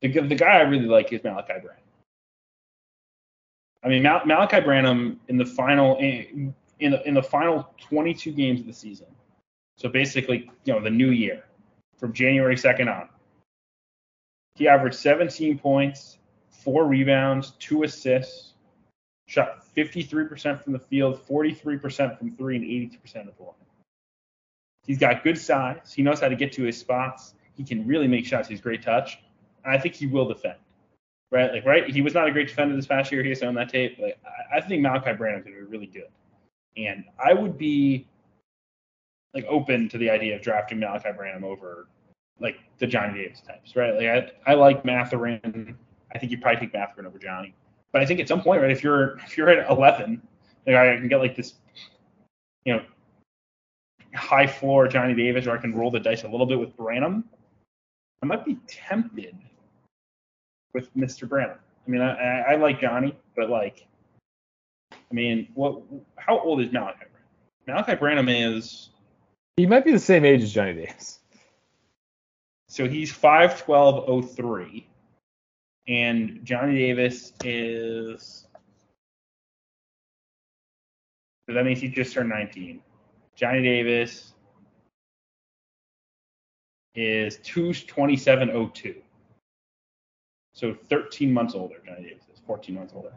The, the guy I really like is Malachi Branham. I mean, Mal- Malachi Branham in the final in, in the in the final twenty-two games of the season. So basically, you know, the new year from January second on, he averaged seventeen points, four rebounds, two assists, shot fifty-three percent from the field, forty-three percent from three, and eighty-two percent of the line. He's got good size. He knows how to get to his spots. He can really make shots. He's great touch. I think he will defend, right? Like, right, he was not a great defender this past year. He has on that tape. Like, I, I think Malachi Branham's going to be really good, and I would be, like, open to the idea of drafting Malachi Branham over, like, the Johnny Davis types, right? Like, I, I like Mathurin. I think you probably take Mathurin over Johnny, but I think at some point, right, if you're if you're at eleven, like, I can get, like, this, you know, high floor Johnny Davis, or I can roll the dice a little bit with Branham. I might be tempted with Mister Branham. I mean, I, I, I like Johnny, but, like, I mean, what? How old is Malachi Branham? Malachi Branham is... He might be the same age as Johnny Davis. So he's five twelve oh three, and Johnny Davis is... So that means he just turned nineteen. Johnny Davis is two twenty-seven oh two. So thirteen months older, Johnny Davis is fourteen months older.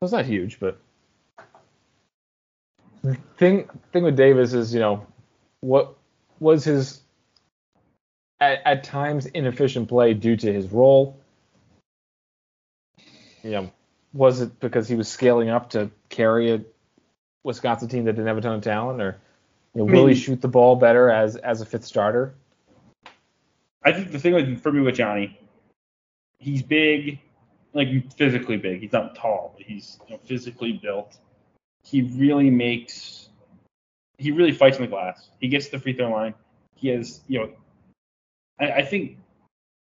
That's not huge, but the thing thing with Davis is, you know, what was his at, at times inefficient play due to his role? You know, was it because he was scaling up to carry a Wisconsin team that didn't have a ton of talent, or you know, I mean, will he shoot the ball better as as a fifth starter? I think the thing with, for me with Johnny, he's big, like physically big. He's not tall, but he's you know, physically built. He really makes, he really fights in the glass. He gets to the free throw line. He has, you know, I, I think,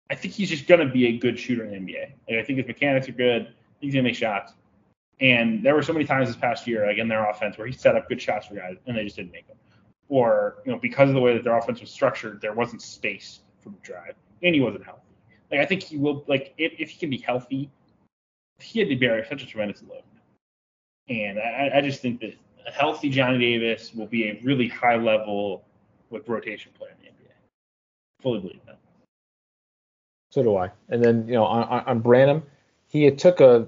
I think he's just gonna be a good shooter in the N B A. Like, I think his mechanics are good. He's gonna make shots. And there were so many times this past year, like in their offense, where he set up good shots for guys and they just didn't make them. Or, you know, because of the way that their offense was structured, there wasn't space for the drive, and he wasn't healthy. Like I think he will, like if, if he can be healthy, he had to bear such a tremendous load. And I, I just think that a healthy Johnny Davis will be a really high level with rotation player in the N B A. Fully believe that. So do I. And then you know on, on Branham, he took a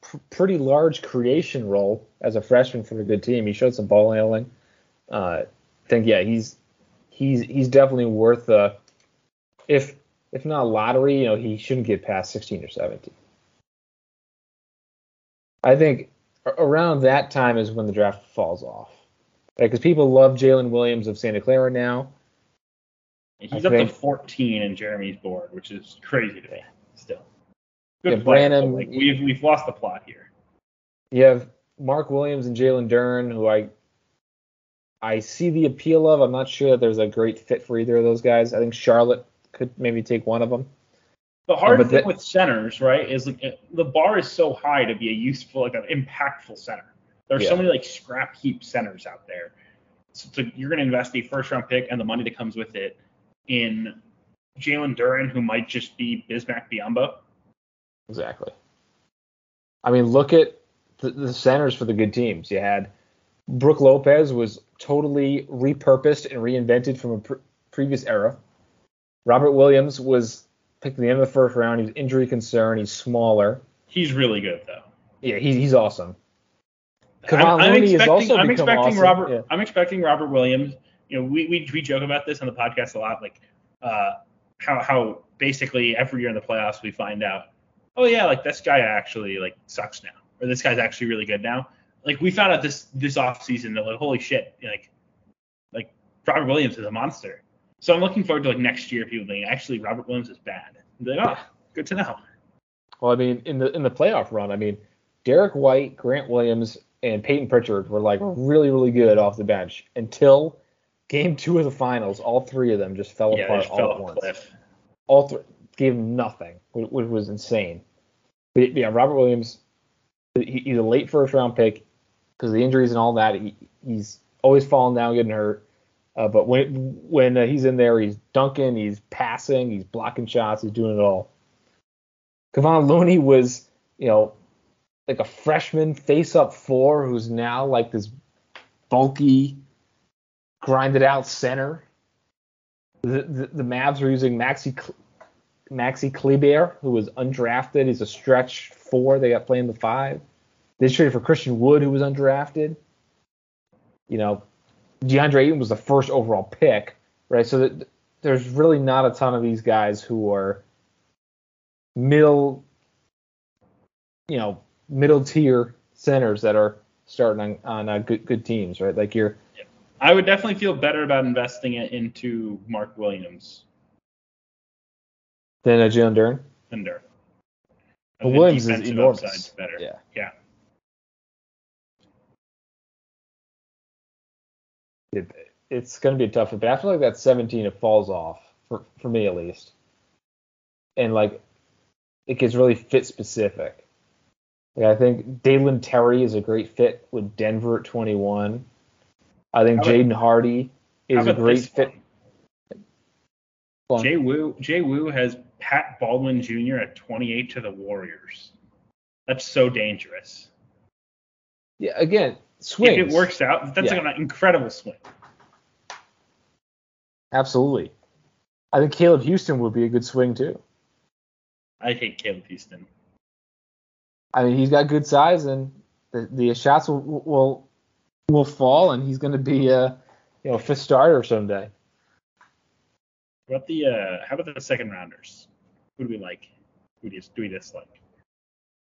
pr- pretty large creation role as a freshman for a good team. He showed some ball handling. Uh, I think yeah, he's he's he's definitely worth a if if not lottery. You know he shouldn't get past sixteen or seventeen. I think. Around that time is when the draft falls off, because right, people love Jalen Williams of Santa Clara now. He's I up think. to fourteen in Jeremy's board, which is crazy to me. Still, good yeah, Branham. Like, we've we've lost the plot here. You have Mark Williams and Jalen Dern, who I I see the appeal of. I'm not sure that there's a great fit for either of those guys. I think Charlotte could maybe take one of them. The hard oh, thing that, with centers, right, is like the bar is so high to be a useful, like an impactful center. There's yeah. so many like scrap heap centers out there. So, so you're going to invest a first round pick and the money that comes with it in Jalen Duren, who might just be Bismack Biyombo. Exactly. I mean, look at the, the centers for the good teams. You had Brooke Lopez was totally repurposed and reinvented from a pre- previous era. Robert Williams was picked at the end of the first round. He's injury concern. He's smaller. He's really good, though. Yeah, he, he's awesome. Kevon Looney has also I'm become expecting awesome. Robert, yeah. I'm expecting Robert Williams. You know, we, we we joke about this on the podcast a lot, like uh, how how basically every year in the playoffs we find out, oh, yeah, like this guy actually like sucks now, or this guy's actually really good now. Like we found out this this offseason that like, holy shit, like like Robert Williams is a monster. So I'm looking forward to like next year people being actually Robert Williams is bad. They're like, oh, good to know. Well, I mean, in the in the playoff run, I mean, Derek White, Grant Williams, and Peyton Pritchard were like really, really good off the bench until game two of the finals. All three of them just fell yeah, apart just all fell at once. Cliff. All three gave nothing, which, which was insane. But yeah, Robert Williams, he, he's a late first round pick because of the injuries and all that. He, he's always falling down, getting hurt. Uh, but when when uh, he's in there, he's dunking, he's passing, he's blocking shots, he's doing it all. Kevon Looney was, you know, like a freshman face-up four who's now like this bulky, grinded-out center. The, the the Mavs were using Maxi Maxi Kleber, who was undrafted. He's a stretch four. They got playing the five. They traded for Christian Wood, who was undrafted. You know. DeAndre Ayton was the first overall pick, right? So that there's really not a ton of these guys who are middle, you know, middle tier centers that are starting on, on uh, good good teams, right? Like you're. I would definitely feel better about investing it into Mark Williams than uh, Jalen Duren. Than Duren. Well, Williams is enormous. Better. Yeah. Yeah. It, it's going to be a tough one, but I feel like that seventeen, it falls off, for, for me at least. And, like, it gets really fit-specific. Like, I think Daylon Terry is a great fit with Denver at twenty-one. I think Jaden Hardy is a great fit. Jay Wu, Jay Wu has Pat Baldwin Junior at twenty-eight to the Warriors. That's so dangerous. Yeah, again... Swings. If it works out, that's yeah. like an incredible swing. Absolutely. I think Caleb Houston would be a good swing, too. I hate Caleb Houston. I mean, he's got good size, and the, the shots will, will will fall, and he's going to be a you know fifth starter someday. What the uh, how about the second rounders? Who do we like? Who do we dislike?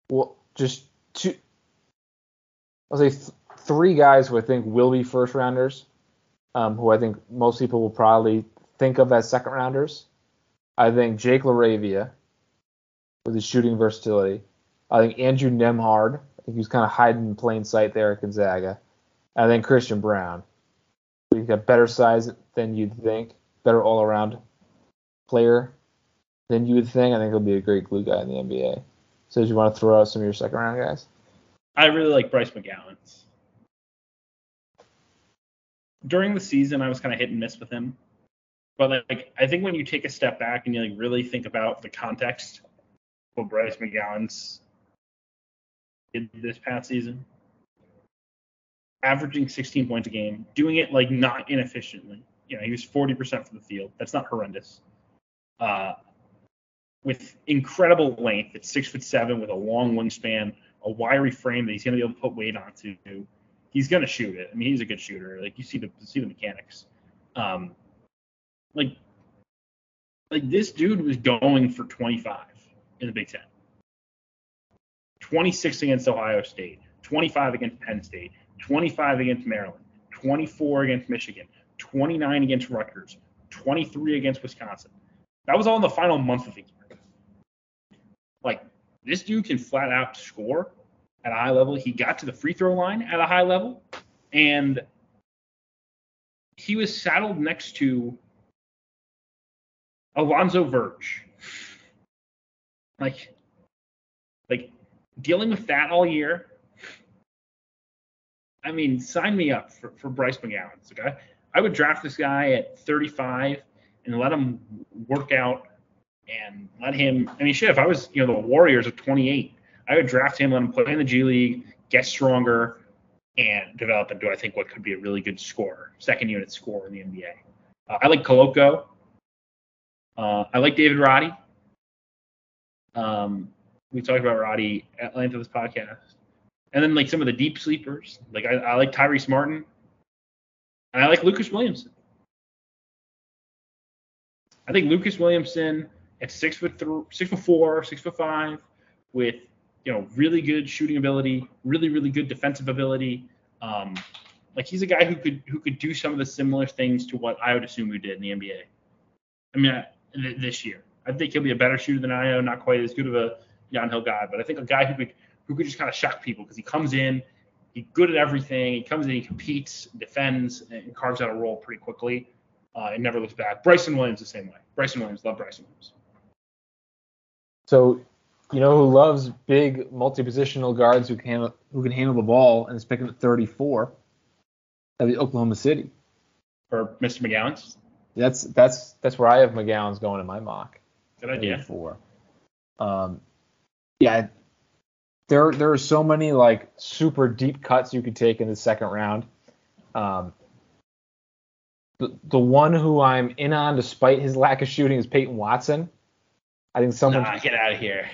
Well, just two. I'll say th- three guys who I think will be first rounders, um, who I think most people will probably think of as second rounders. I think Jake Laravia with his shooting versatility. I think Andrew Nemhard. I think he was kind of hiding in plain sight there at Gonzaga. I think Christian Brown. He's got better size than you'd think. Better all-around player than you would think. I think he'll be a great glue guy in the N B A. So, do you want to throw out some of your second-round guys? I really like Bryce McGowan's. During the season, I was kind of hit and miss with him. But, like, like I think when you take a step back and you like really think about the context of what Bryce McGowan's did this past season, averaging sixteen points a game, doing it, like, not inefficiently. You know, he was forty percent from the field. That's not horrendous. Uh, with incredible length at six foot seven, with a long wingspan, a wiry frame that he's going to be able to put weight onto. He's going to shoot it. I mean, he's a good shooter. Like you see the see the mechanics. Um, like, like this dude was going for twenty-five in the Big Ten. twenty-six against Ohio State. twenty-five against Penn State. twenty-five against Maryland. twenty-four against Michigan. twenty-nine against Rutgers, twenty-three against Wisconsin. That was all in the final month of the year. Like, this dude can flat out score at a high level. He got to the free throw line at a high level, and he was saddled next to Alonzo Verge. Like, like dealing with that all year. I mean, sign me up for, for Bryce McGowan's, okay? I would draft this guy at thirty-five and let him work out and let him – I mean, shit, if I was, you know, the Warriors at twenty-eight, I would draft him, let him play in the G League, get stronger, and develop into, I think, what could be a really good scorer, second-unit scorer in the N B A. Uh, I like Koloko. Uh, I like David Roddy. Um, we talked about Roddy at length of this podcast. And then, like, some of the deep sleepers. Like, I, I like Tyrese Martin. And I like Lucas Williamson. I think Lucas Williamson at six foot three, six foot four, six foot five, with you know really good shooting ability, really really good defensive ability. Um, like he's a guy who could who could do some of the similar things to what I would assume we did in the N B A. I mean, I, th- this year, I think he'll be a better shooter than Io. Not quite as good of a downhill guy, but I think a guy who could who could just kind of shock people because he comes in. He's good at everything. He comes in, he competes, defends, and carves out a role pretty quickly. Uh, and never looks back. Bryson Williams the same way. Bryson Williams, love Bryson Williams. So, you know who loves big multi-positional guards who can handle, who can handle the ball and is picking at thirty-four? That'd be Oklahoma City. Or Mister McGowan's. That's that's that's where I have McGowan's going in my mock. Good idea. thirty-four. Um, yeah. There, there are so many like super deep cuts you could take in the second round. Um, the, the one who I'm in on, despite his lack of shooting, is Peyton Watson. I think someone. Nah, get out of here.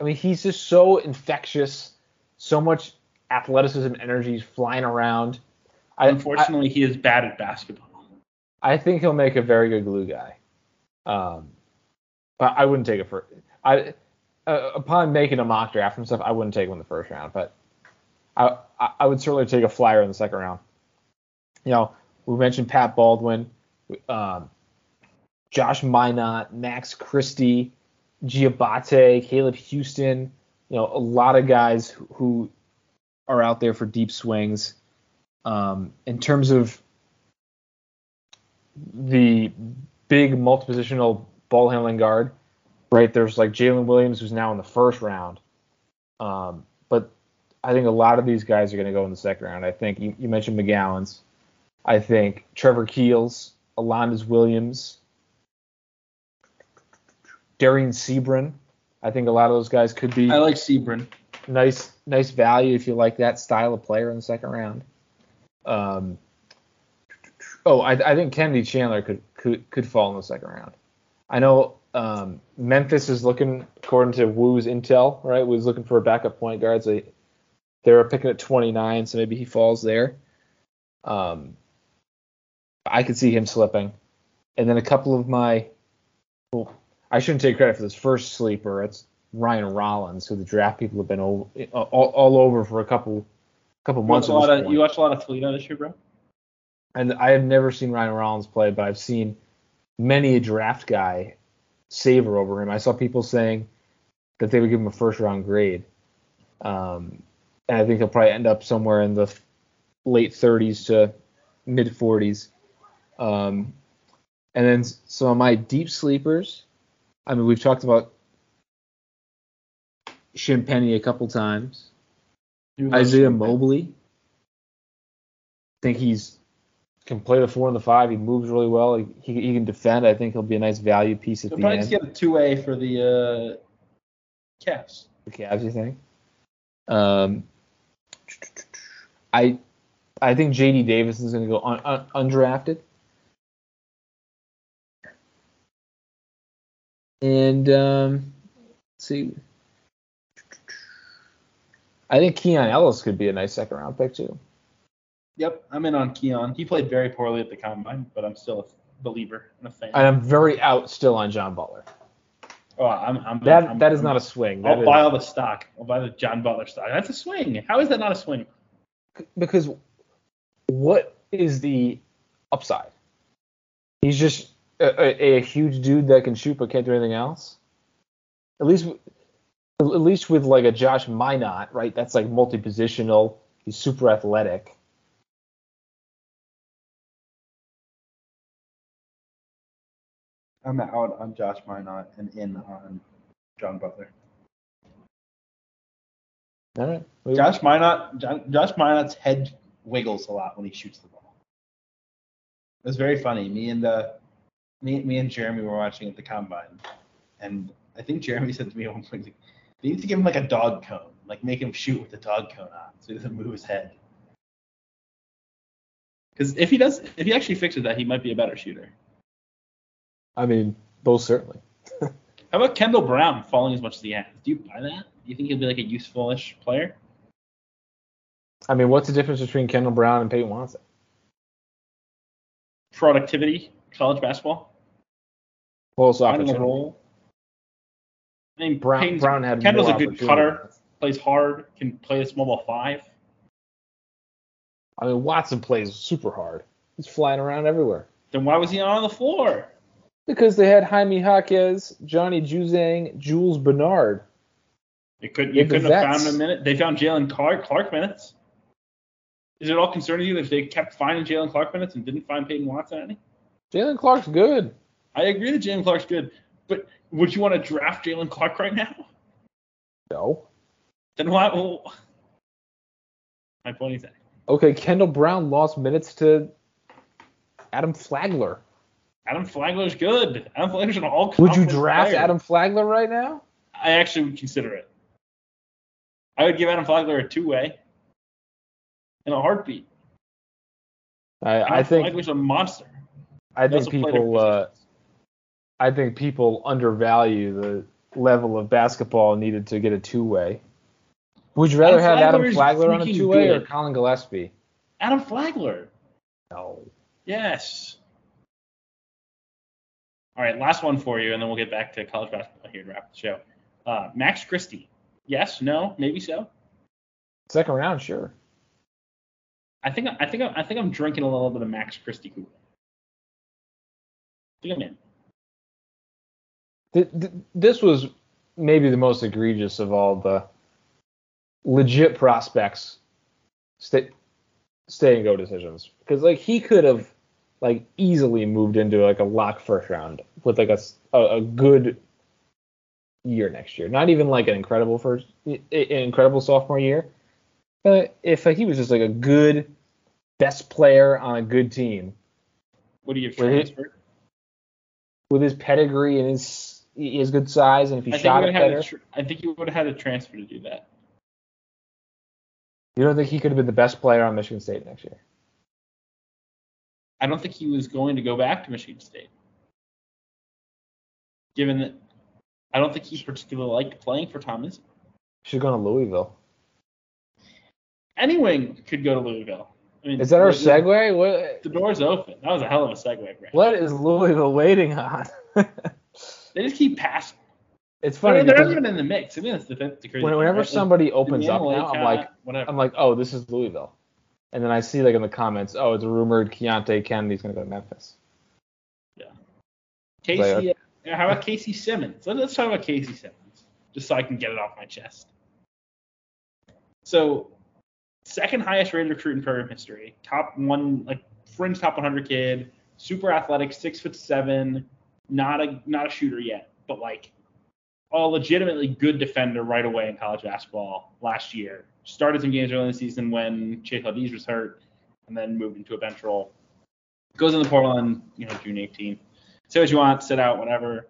I mean, he's just so infectious. So much athleticism and energy flying around. Unfortunately, I, I, he is bad at basketball. I think he'll make a very good glue guy. Um, but I wouldn't take it for. I. Uh, upon making a mock draft and stuff, I wouldn't take him in the first round, but I I would certainly take a flyer in the second round. You know, we mentioned Pat Baldwin, um, Josh Minot, Max Christie, Giabate, Caleb Houston. You know, a lot of guys who, who are out there for deep swings. Um, in terms of the big multi-positional ball handling guard. Right, there's like Jalen Williams, who's now in the first round. Um, but I think a lot of these guys are going to go in the second round. I think you, you mentioned McGowan's. I think Trevor Keels, Alondas Williams, Darian Sebrin. I think a lot of those guys could be. I like Sebrin. Nice, nice value if you like that style of player in the second round. Um, oh, I, I think Kennedy Chandler could, could could fall in the second round. I know um, Memphis is looking, according to Wu's intel, right? Wu's looking for a backup point guard. So they're picking at twenty-nine, so maybe he falls there. Um, I could see him slipping. And then a couple of my, well, I shouldn't take credit for this first sleeper. It's Ryan Rollins, who the draft people have been all, all, all over for a couple couple you months. Watch of, you watch a lot of Toledo this year, bro? And I have never seen Ryan Rollins play, but I've seen many a draft guy savor over him. I saw people saying that they would give him a first-round grade. Um, and I think he'll probably end up somewhere in the late thirties to mid-forties. Um, and then some of my deep sleepers, I mean, we've talked about Shimpeni a couple times. Isaiah Shimpeni. Mobley. I think he's can play the four and the five. He moves really well. He he, he can defend. I think he'll be a nice value piece at so the end. He'll probably get a two-way for the uh, Cavs. The Cavs, you think? Um, I I think J D Davis is going to go un, un, undrafted. And um, let's see. I think Keon Ellis could be a nice second-round pick, too. Yep, I'm in on Keon. He played very poorly at the Combine, but I'm still a believer and a fan. And I'm very out still on John Butler. Oh, I'm. I'm that I'm, that is I'm, not a swing. That I'll is, buy all the stock. I'll buy the John Butler stock. That's a swing. How is that not a swing? Because what is the upside? He's just a, a, a huge dude that can shoot but can't do anything else. At least, at least with like a Josh Minot, right? That's like multi-positional. He's super athletic. I'm out on Josh Minot and in on John Butler. All right. Wait, Josh Minot, John, Josh Minot's head wiggles a lot when he shoots the ball. It was very funny. Me and the, me, me and Jeremy were watching at the Combine, and I think Jeremy said to me at one point, "They need to give him like a dog cone, like make him shoot with the dog cone on, so he doesn't move his head." Because if he does, if he actually fixes that, he might be a better shooter. I mean, both certainly. How about Kendall Brown falling as much as he has? Do you buy that? Do you think he'll be like a useful-ish player? I mean, what's the difference between Kendall Brown and Peyton Watson? Productivity, college basketball. Close opportunity. Role. I mean, Brown, Brown had Kendall's more a good cutter, plays hard, can play a small ball five. I mean, Watson plays super hard. He's flying around everywhere. Then why was he not on the floor? Because they had Jaime Jaquez, Johnny Juzang, Jules Bernard. You couldn't, you couldn't have found a minute. They found Jalen Clark, Clark minutes. Is it all concerning you if they kept finding Jalen Clark minutes and didn't find Peyton Watson any? Jalen Clark's good. I agree that Jalen Clark's good, but would you want to draft Jalen Clark right now? No. Then why? Well, my point is that. Okay, Kendall Brown lost minutes to Adam Flagler. Adam Flagler's good. Adam Flagler's an all. Would you draft player. Adam Flagler right now? I actually would consider it. I would give Adam Flagler a two-way in a heartbeat. I, I think Flagler's a monster. I think people. Uh, I think people undervalue the level of basketball needed to get a two-way. Would you rather Adam have Flagler Adam Flagler on a two-way good. Or Colin Gillespie? Adam Flagler. No. Yes. All right, last one for you, and then we'll get back to college basketball here to wrap the show. Uh, Max Christie. Yes, no, maybe so. Second round, sure. I think I think I think I'm drinking a little bit of Max Christie Cooper. I think I'm in. This was maybe the most egregious of all the legit prospects stay, stay and go decisions, because like he could have. Like easily moved into like a lock first round with like a, a, a good year next year. Not even like an incredible first, an incredible sophomore year. But if like he was just like a good best player on a good team. What do you transfer? With his pedigree and his his good size, and if he I shot it better, tra- I think he would have had a transfer to do that. You don't think he could have been the best player on Michigan State next year? I don't think he was going to go back to Michigan State. given that I don't think he particularly liked playing for Thomas. Should go to Louisville. Any wing could go to Louisville. I mean, is that our the, segue? What? The door's open. That was a hell of a segue, Brad. What is Louisville waiting on? They just keep passing. It's funny. I mean, they're not even in the mix. I mean, that's the, the crazy. Whenever thing, right? somebody like, opens up, now, I'm like, whatever. I'm like, oh, this is Louisville, and then I see like in the comments, oh, it's rumored Keontae Kennedy's gonna go to Memphis. Yeah. Casey, like, okay. uh, how about Casey Simmons? Let's talk about Casey Simmons, just so I can get it off my chest. So, second highest rated recruit in program history, top one, like fringe top one hundred kid, super athletic, six foot seven, not a not a shooter yet, but like. A legitimately good defender right away in college basketball last year. Started some games early in the season when Chase Hadid was hurt, and then moved into a bench role. Goes in the portal on you know June eighteenth. Say what you want, sit out, whatever.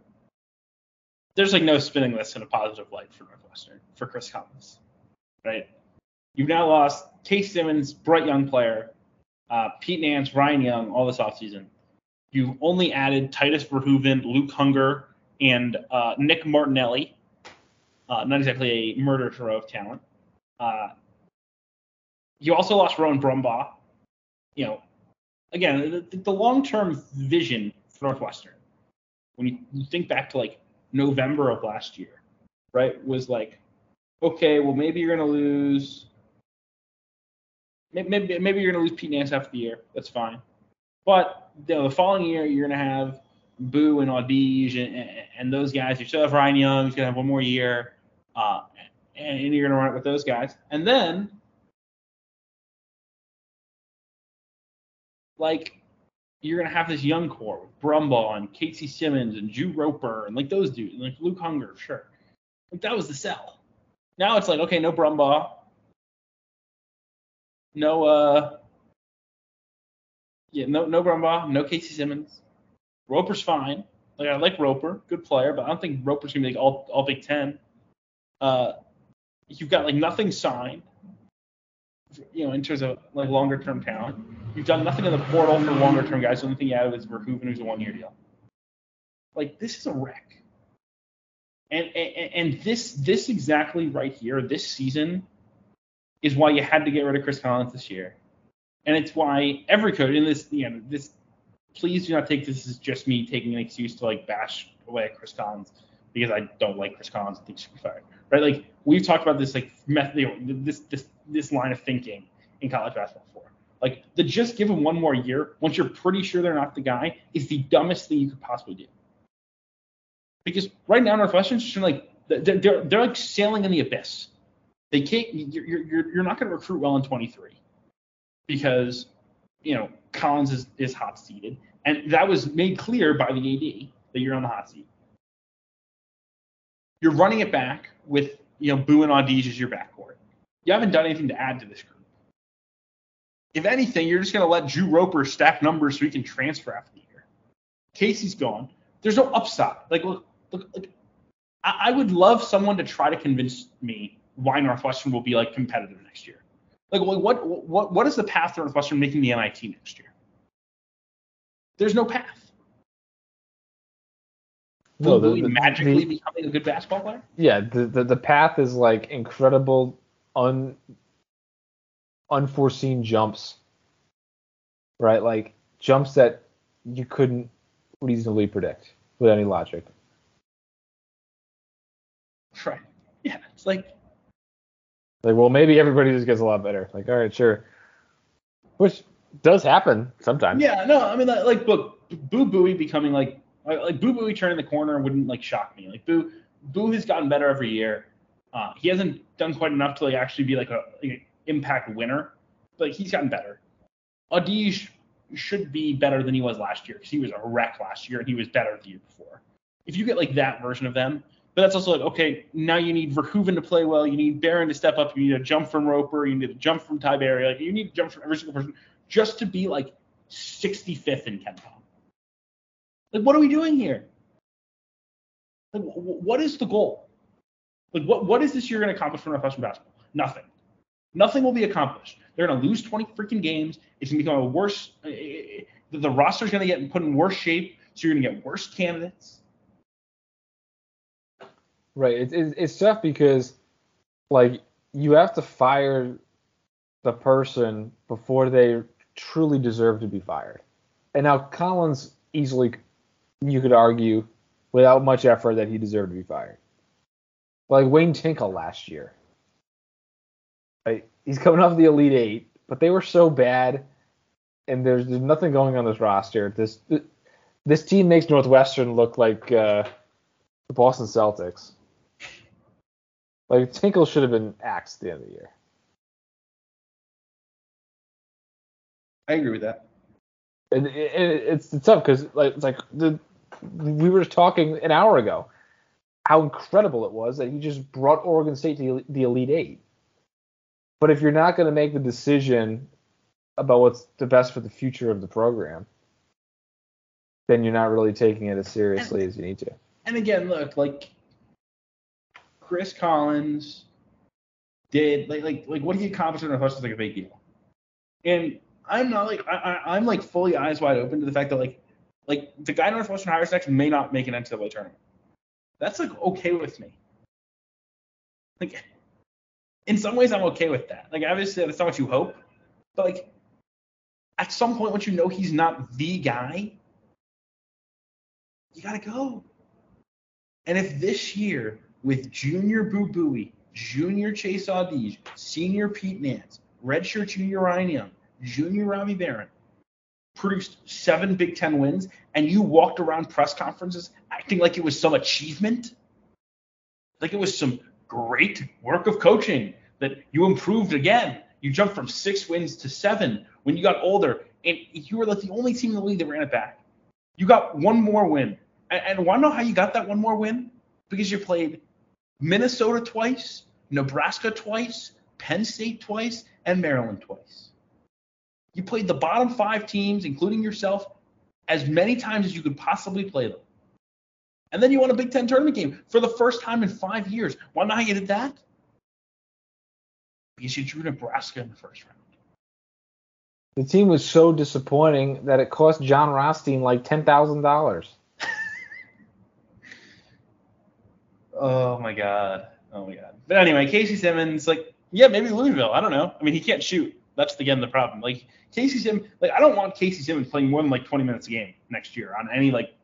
There's like no spinning list in a positive light for Northwestern for Chris Collins, right? You've now lost Casey Simmons, bright young player, uh, Pete Nance, Ryan Young, all this offseason. You've only added Titus Verhoeven, Luke Hunger. And uh, Nick Martinelli, uh, not exactly a murderer of talent. Uh, you also lost Rowan Brumbaugh. You know, again, the, the long-term vision for Northwestern, when you, you think back to like November of last year, right, was like, okay, well maybe you're gonna lose, maybe maybe you're gonna lose Pete Nance after the year. That's fine, but you know, the following year you're gonna have. Boo and Audige and, and those guys. You still have Ryan Young, who's going to have one more year, uh, and, and you're going to run it with those guys. And then, like, you're going to have this young core with Brumbaugh and Casey Simmons and Drew Roper and, like, those dudes, and, like, Luke Hunger, sure. Like, that was the sell. Now it's like, okay, no Brumbaugh. No, uh, yeah, no, no Brumbaugh, no Casey Simmons. Roper's fine. Like I like Roper, good player, but I don't think Roper's gonna be like all all Big Ten. Uh, you've got like nothing signed, you know, in terms of like longer term talent. You've done nothing in the portal for longer term guys. The only thing you added was Verhoeven, who's a one year deal. Like this is a wreck. And and and this this exactly right here, this season, is why you had to get rid of Chris Collins this year, and it's why every coach in this you know this. Please do not take this as just me taking an excuse to like bash away at Chris Collins because I don't like Chris Collins and think he should be fired, right? Like we've talked about this like method, you know, this this this line of thinking in college basketball before. Like the just give him one more year once you're pretty sure they're not the guy is the dumbest thing you could possibly do. Because right now Northwestern's just like they're, they're they're like sailing in the abyss. They can't. You're you're you're not going to recruit well in twenty-three because you know. Collins is, is hot seated, and that was made clear by the A D that you're on the hot seat. You're running it back with you know Boo and Audige as your backcourt. You haven't done anything to add to this group. If anything, you're just going to let Drew Roper stack numbers so he can transfer after the year. Casey's gone. There's no upside. Like look, look, look I, I would love someone to try to convince me why Northwestern will be like competitive next year. Like what what what is the path to Northwestern making the N I T next year? There's no path. Will no, the, we the, magically the, becoming a good basketball player? Yeah, the, the, the path is like incredible un unforeseen jumps. Right? Like jumps that you couldn't reasonably predict with any logic. Right. Yeah, it's like Like, well, maybe everybody just gets a lot better. Like, all right, sure. Which does happen sometimes. Yeah, no, I mean, like, look, Boo Buie becoming, like, like Boo Buie turning the corner wouldn't, like, shock me. Like, Boo Boo has gotten better every year. Uh, he hasn't done quite enough to, like, actually be, like, a, like an impact winner. But he's gotten better. Audige should be better than he was last year because he was a wreck last year and he was better the year before. If you get, like, that version of them, but that's also like, okay, now you need Verhoeven to play well. You need Barron to step up. You need a jump from Roper. You need a jump from Tiberi. Like, you need a jump from every single person just to be like sixty-fifth in Ken Pom. Like, what are we doing here? Like, w- w- what is the goal? Like, what what is this year going to accomplish for Northwestern basketball? Nothing. Nothing will be accomplished. They're going to lose twenty freaking games. It's going to become a worse. Uh, the roster's going to get put in worse shape. So you're going to get worse candidates. Right. It, it, it's tough because, like, you have to fire the person before they truly deserve to be fired. And now Collins easily, you could argue, without much effort, that he deserved to be fired. Like Wayne Tinkle last year. Right? He's coming off the Elite Eight, but they were so bad, and there's, there's nothing going on this roster. This this team makes Northwestern look like uh, the Boston Celtics. Like, Tinkle should have been axed at the end of the year. I agree with that. And it, it, it's, it's tough because like, it's like the, we were talking an hour ago how incredible it was that he just brought Oregon State to the, the Elite Eight. But if you're not going to make the decision about what's the best for the future of the program, then you're not really taking it as seriously and, as you need to. And again, look, like Chris Collins did, like, like, like what he accomplished in Northwestern is like a big deal. And I'm not like I, I, I'm like fully eyes wide open to the fact that like like the guy Northwestern hires next may not make an N C double A tournament. That's like okay with me. Like in some ways I'm okay with that. Like obviously that's not what you hope, but like at some point once you know he's not the guy, you gotta go. And if this year with junior Boo Booey, junior Chase Audige, senior Pete Nance, redshirt junior Ryan Young, junior Robbie Barron, produced seven Big Ten wins, and you walked around press conferences acting like it was some achievement, like it was some great work of coaching, that you improved again. You jumped from six wins to seven when you got older, and you were like the only team in the league that ran it back. You got one more win. And, and want to know how you got that one more win? Because you played Minnesota twice, Nebraska twice, Penn State twice, and Maryland twice. You played the bottom five teams, including yourself, as many times as you could possibly play them. And then you won a Big Ten tournament game for the first time in five years. Why not how you did that? Because you drew Nebraska in the first round. The team was so disappointing that it cost John Rothstein like ten thousand dollars. Oh, my God. Oh, my God. But anyway, Casey Simmons, like, yeah, maybe Louisville. I don't know. I mean, he can't shoot. That's, again, the problem. Like, Casey Simmons, like, I don't want Casey Simmons playing more than, like, twenty minutes a game next year on any, like,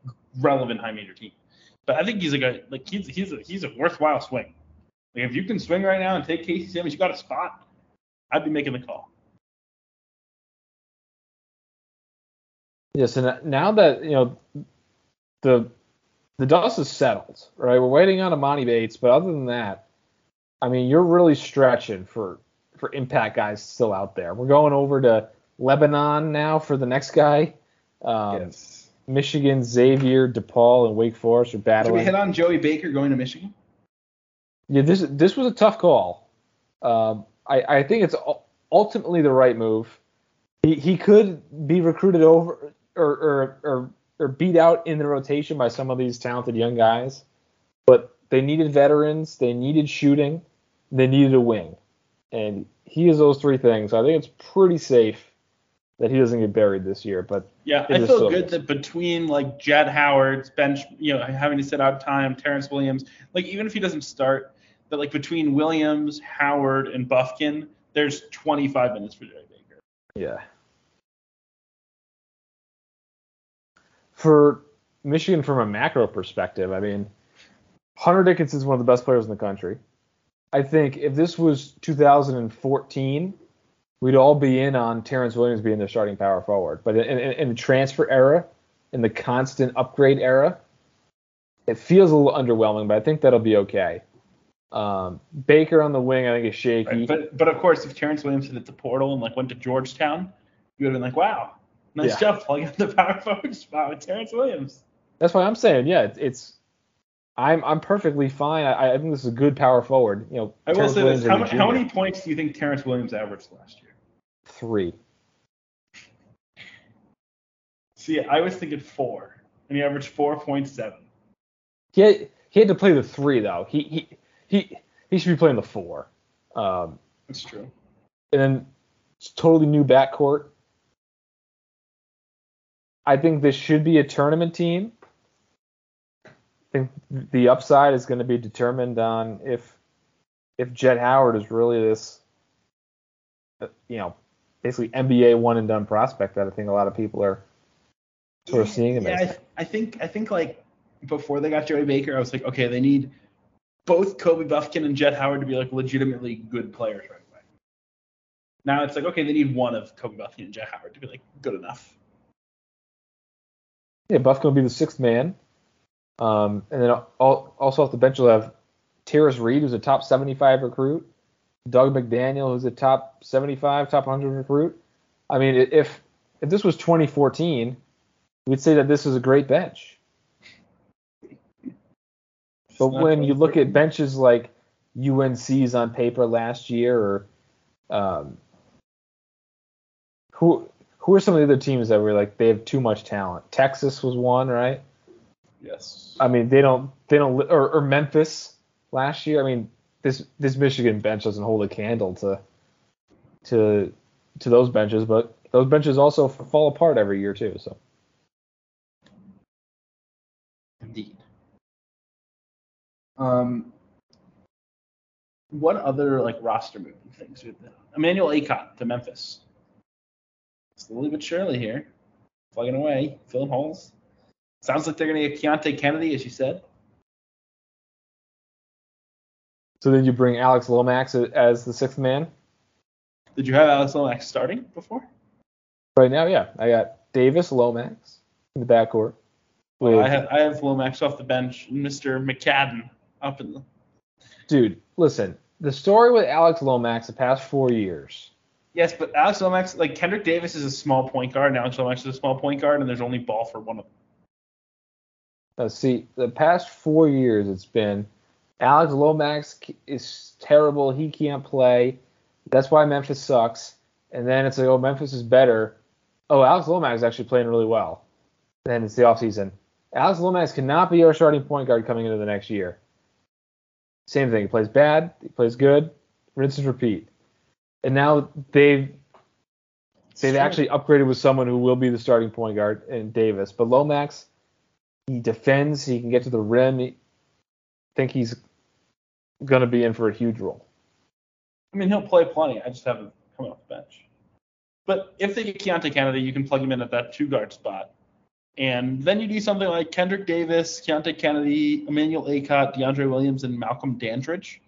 relevant high-major team. But I think he's, like, a, like he's he's a, he's a worthwhile swing. Like, if you can swing right now and take Casey Simmons, you got a spot, I'd be making the call. Yes, and now that, you know, the the dust is settled, right? We're waiting on Imani Bates, but other than that, I mean, you're really stretching for – for impact guys still out there. We're going over to Lebanon now for the next guy. Um, yes. Michigan, Xavier, DePaul, and Wake Forest are battling. Did we hit on Joey Baker going to Michigan? Yeah, this this was a tough call. Um, I, I think it's ultimately the right move. He he could be recruited over or or, or or beat out in the rotation by some of these talented young guys, but they needed veterans, they needed shooting, they needed a wing. And he is those three things. I think it's pretty safe that he doesn't get buried this year. But yeah, I feel good that between like Jed Howard's bench, you know, having to sit out time, Terrence Williams, like even if he doesn't start, that like between Williams, Howard, and Bufkin, there's twenty-five minutes for Joey Baker. Yeah. For Michigan, from a macro perspective, I mean, Hunter Dickinson is one of the best players in the country. I think if this was two thousand fourteen, we'd all be in on Terrence Williams being their starting power forward. But in, in, in the transfer era, in the constant upgrade era, it feels a little underwhelming, but I think that'll be okay. Um, Baker on the wing, I think, is shaky. Right, but, but, of course, if Terrence Williams hit the portal and, like, went to Georgetown, you would have been like, wow, nice yeah. job plugging up the power forward spot with Terrence Williams. That's what I'm saying. Yeah, it, it's – I'm I'm perfectly fine. I, I think this is a good power forward. You know, I will say this. How, how many points do you think Terrence Williams averaged last year? Three. See, I was thinking four, and he averaged four point seven. He had, he had to play the three though. He he he he should be playing the four. Um, That's true. And then it's totally new backcourt. I think this should be a tournament team. think the upside is going to be determined on if if Jett Howard is really this, you know, basically N B A one and done prospect that I think a lot of people are sort of seeing him yeah, as. Yeah, I, I think I think like before they got Joey Baker, I was like, okay, they need both Kobe Bufkin and Jett Howard to be like legitimately good players right away. Now it's like, okay, they need one of Kobe Bufkin and Jett Howard to be like good enough. Yeah, Bufkin will be the sixth man. Um, and then all, also off the bench, you'll have Terrace Reed, who's a top seventy-five recruit. Doug McDaniel, who's a top seventy-five, top one hundred recruit. I mean, if if this was twenty fourteen, we'd say that this is a great bench. But when you look at benches like U N C's on paper last year, or um, who who are some of the other teams that were like they have too much talent? Texas was one, right? Yes. I mean, they don't they don't or, or Memphis last year. I mean, this this Michigan bench doesn't hold a candle to to to those benches, but those benches also fall apart every year too. So. Indeed. Um, what other like roster moving things? Emmanuel Acott to Memphis. Slowly but surely here, plugging away, filling holes. Sounds like they're going to get Keontae Kennedy, as you said. So did you bring Alex Lomax as the sixth man? Did you have Alex Lomax starting before? Right now, yeah. I got Davis, Lomax in the backcourt. Well, I have I have Lomax off the bench, Mister McCadden up in the. Dude, listen. The story with Alex Lomax the past four years. Yes, but Alex Lomax, like Kendrick Davis is a small point guard, and Alex Lomax is a small point guard, and there's only ball for one of them. Let's see, the past four years it's been Alex Lomax is terrible. He can't play. That's why Memphis sucks. And then it's like, oh, Memphis is better. Oh, Alex Lomax is actually playing really well. Then it's the offseason. Alex Lomax cannot be our starting point guard coming into the next year. Same thing. He plays bad. He plays good. Rinse and repeat. And now they've, they've actually upgraded with someone who will be the starting point guard in Davis. But Lomax... he defends. He can get to the rim. I think he's going to be in for a huge role. I mean, he'll play plenty. I just have him coming off the bench. But if they get Keontae Kennedy, you can plug him in at that two-guard spot. And then you do something like Kendrick Davis, Keontae Kennedy, Emmanuel Acott, DeAndre Williams, and Malcolm Dandridge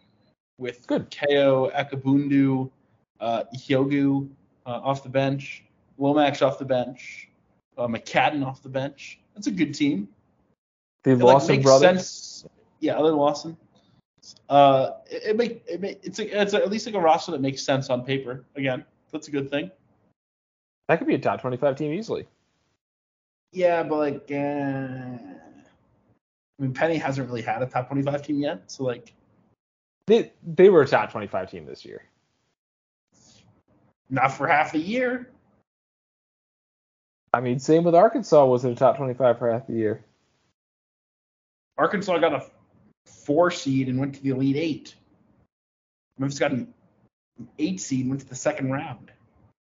with Good. K O, Akabundu, uh, Ihiogu uh, off the bench, Lomax off the bench, uh, McCadden off the bench. That's a good team. The Lawson like, brothers. Sense. Yeah, other than Lawson. Uh, it, it make it make it's a, it's a, at least like a roster that makes sense on paper. Again, that's a good thing. That could be a top twenty-five team easily. Yeah, but like, uh, I mean, Penny hasn't really had a top twenty-five team yet, so like, they they were a top twenty-five team this year. Not for half a year. I mean, same with Arkansas was in the top twenty-five for half the year. Arkansas got a four seed and went to the Elite Eight. Memphis got an eight seed and went to the second round.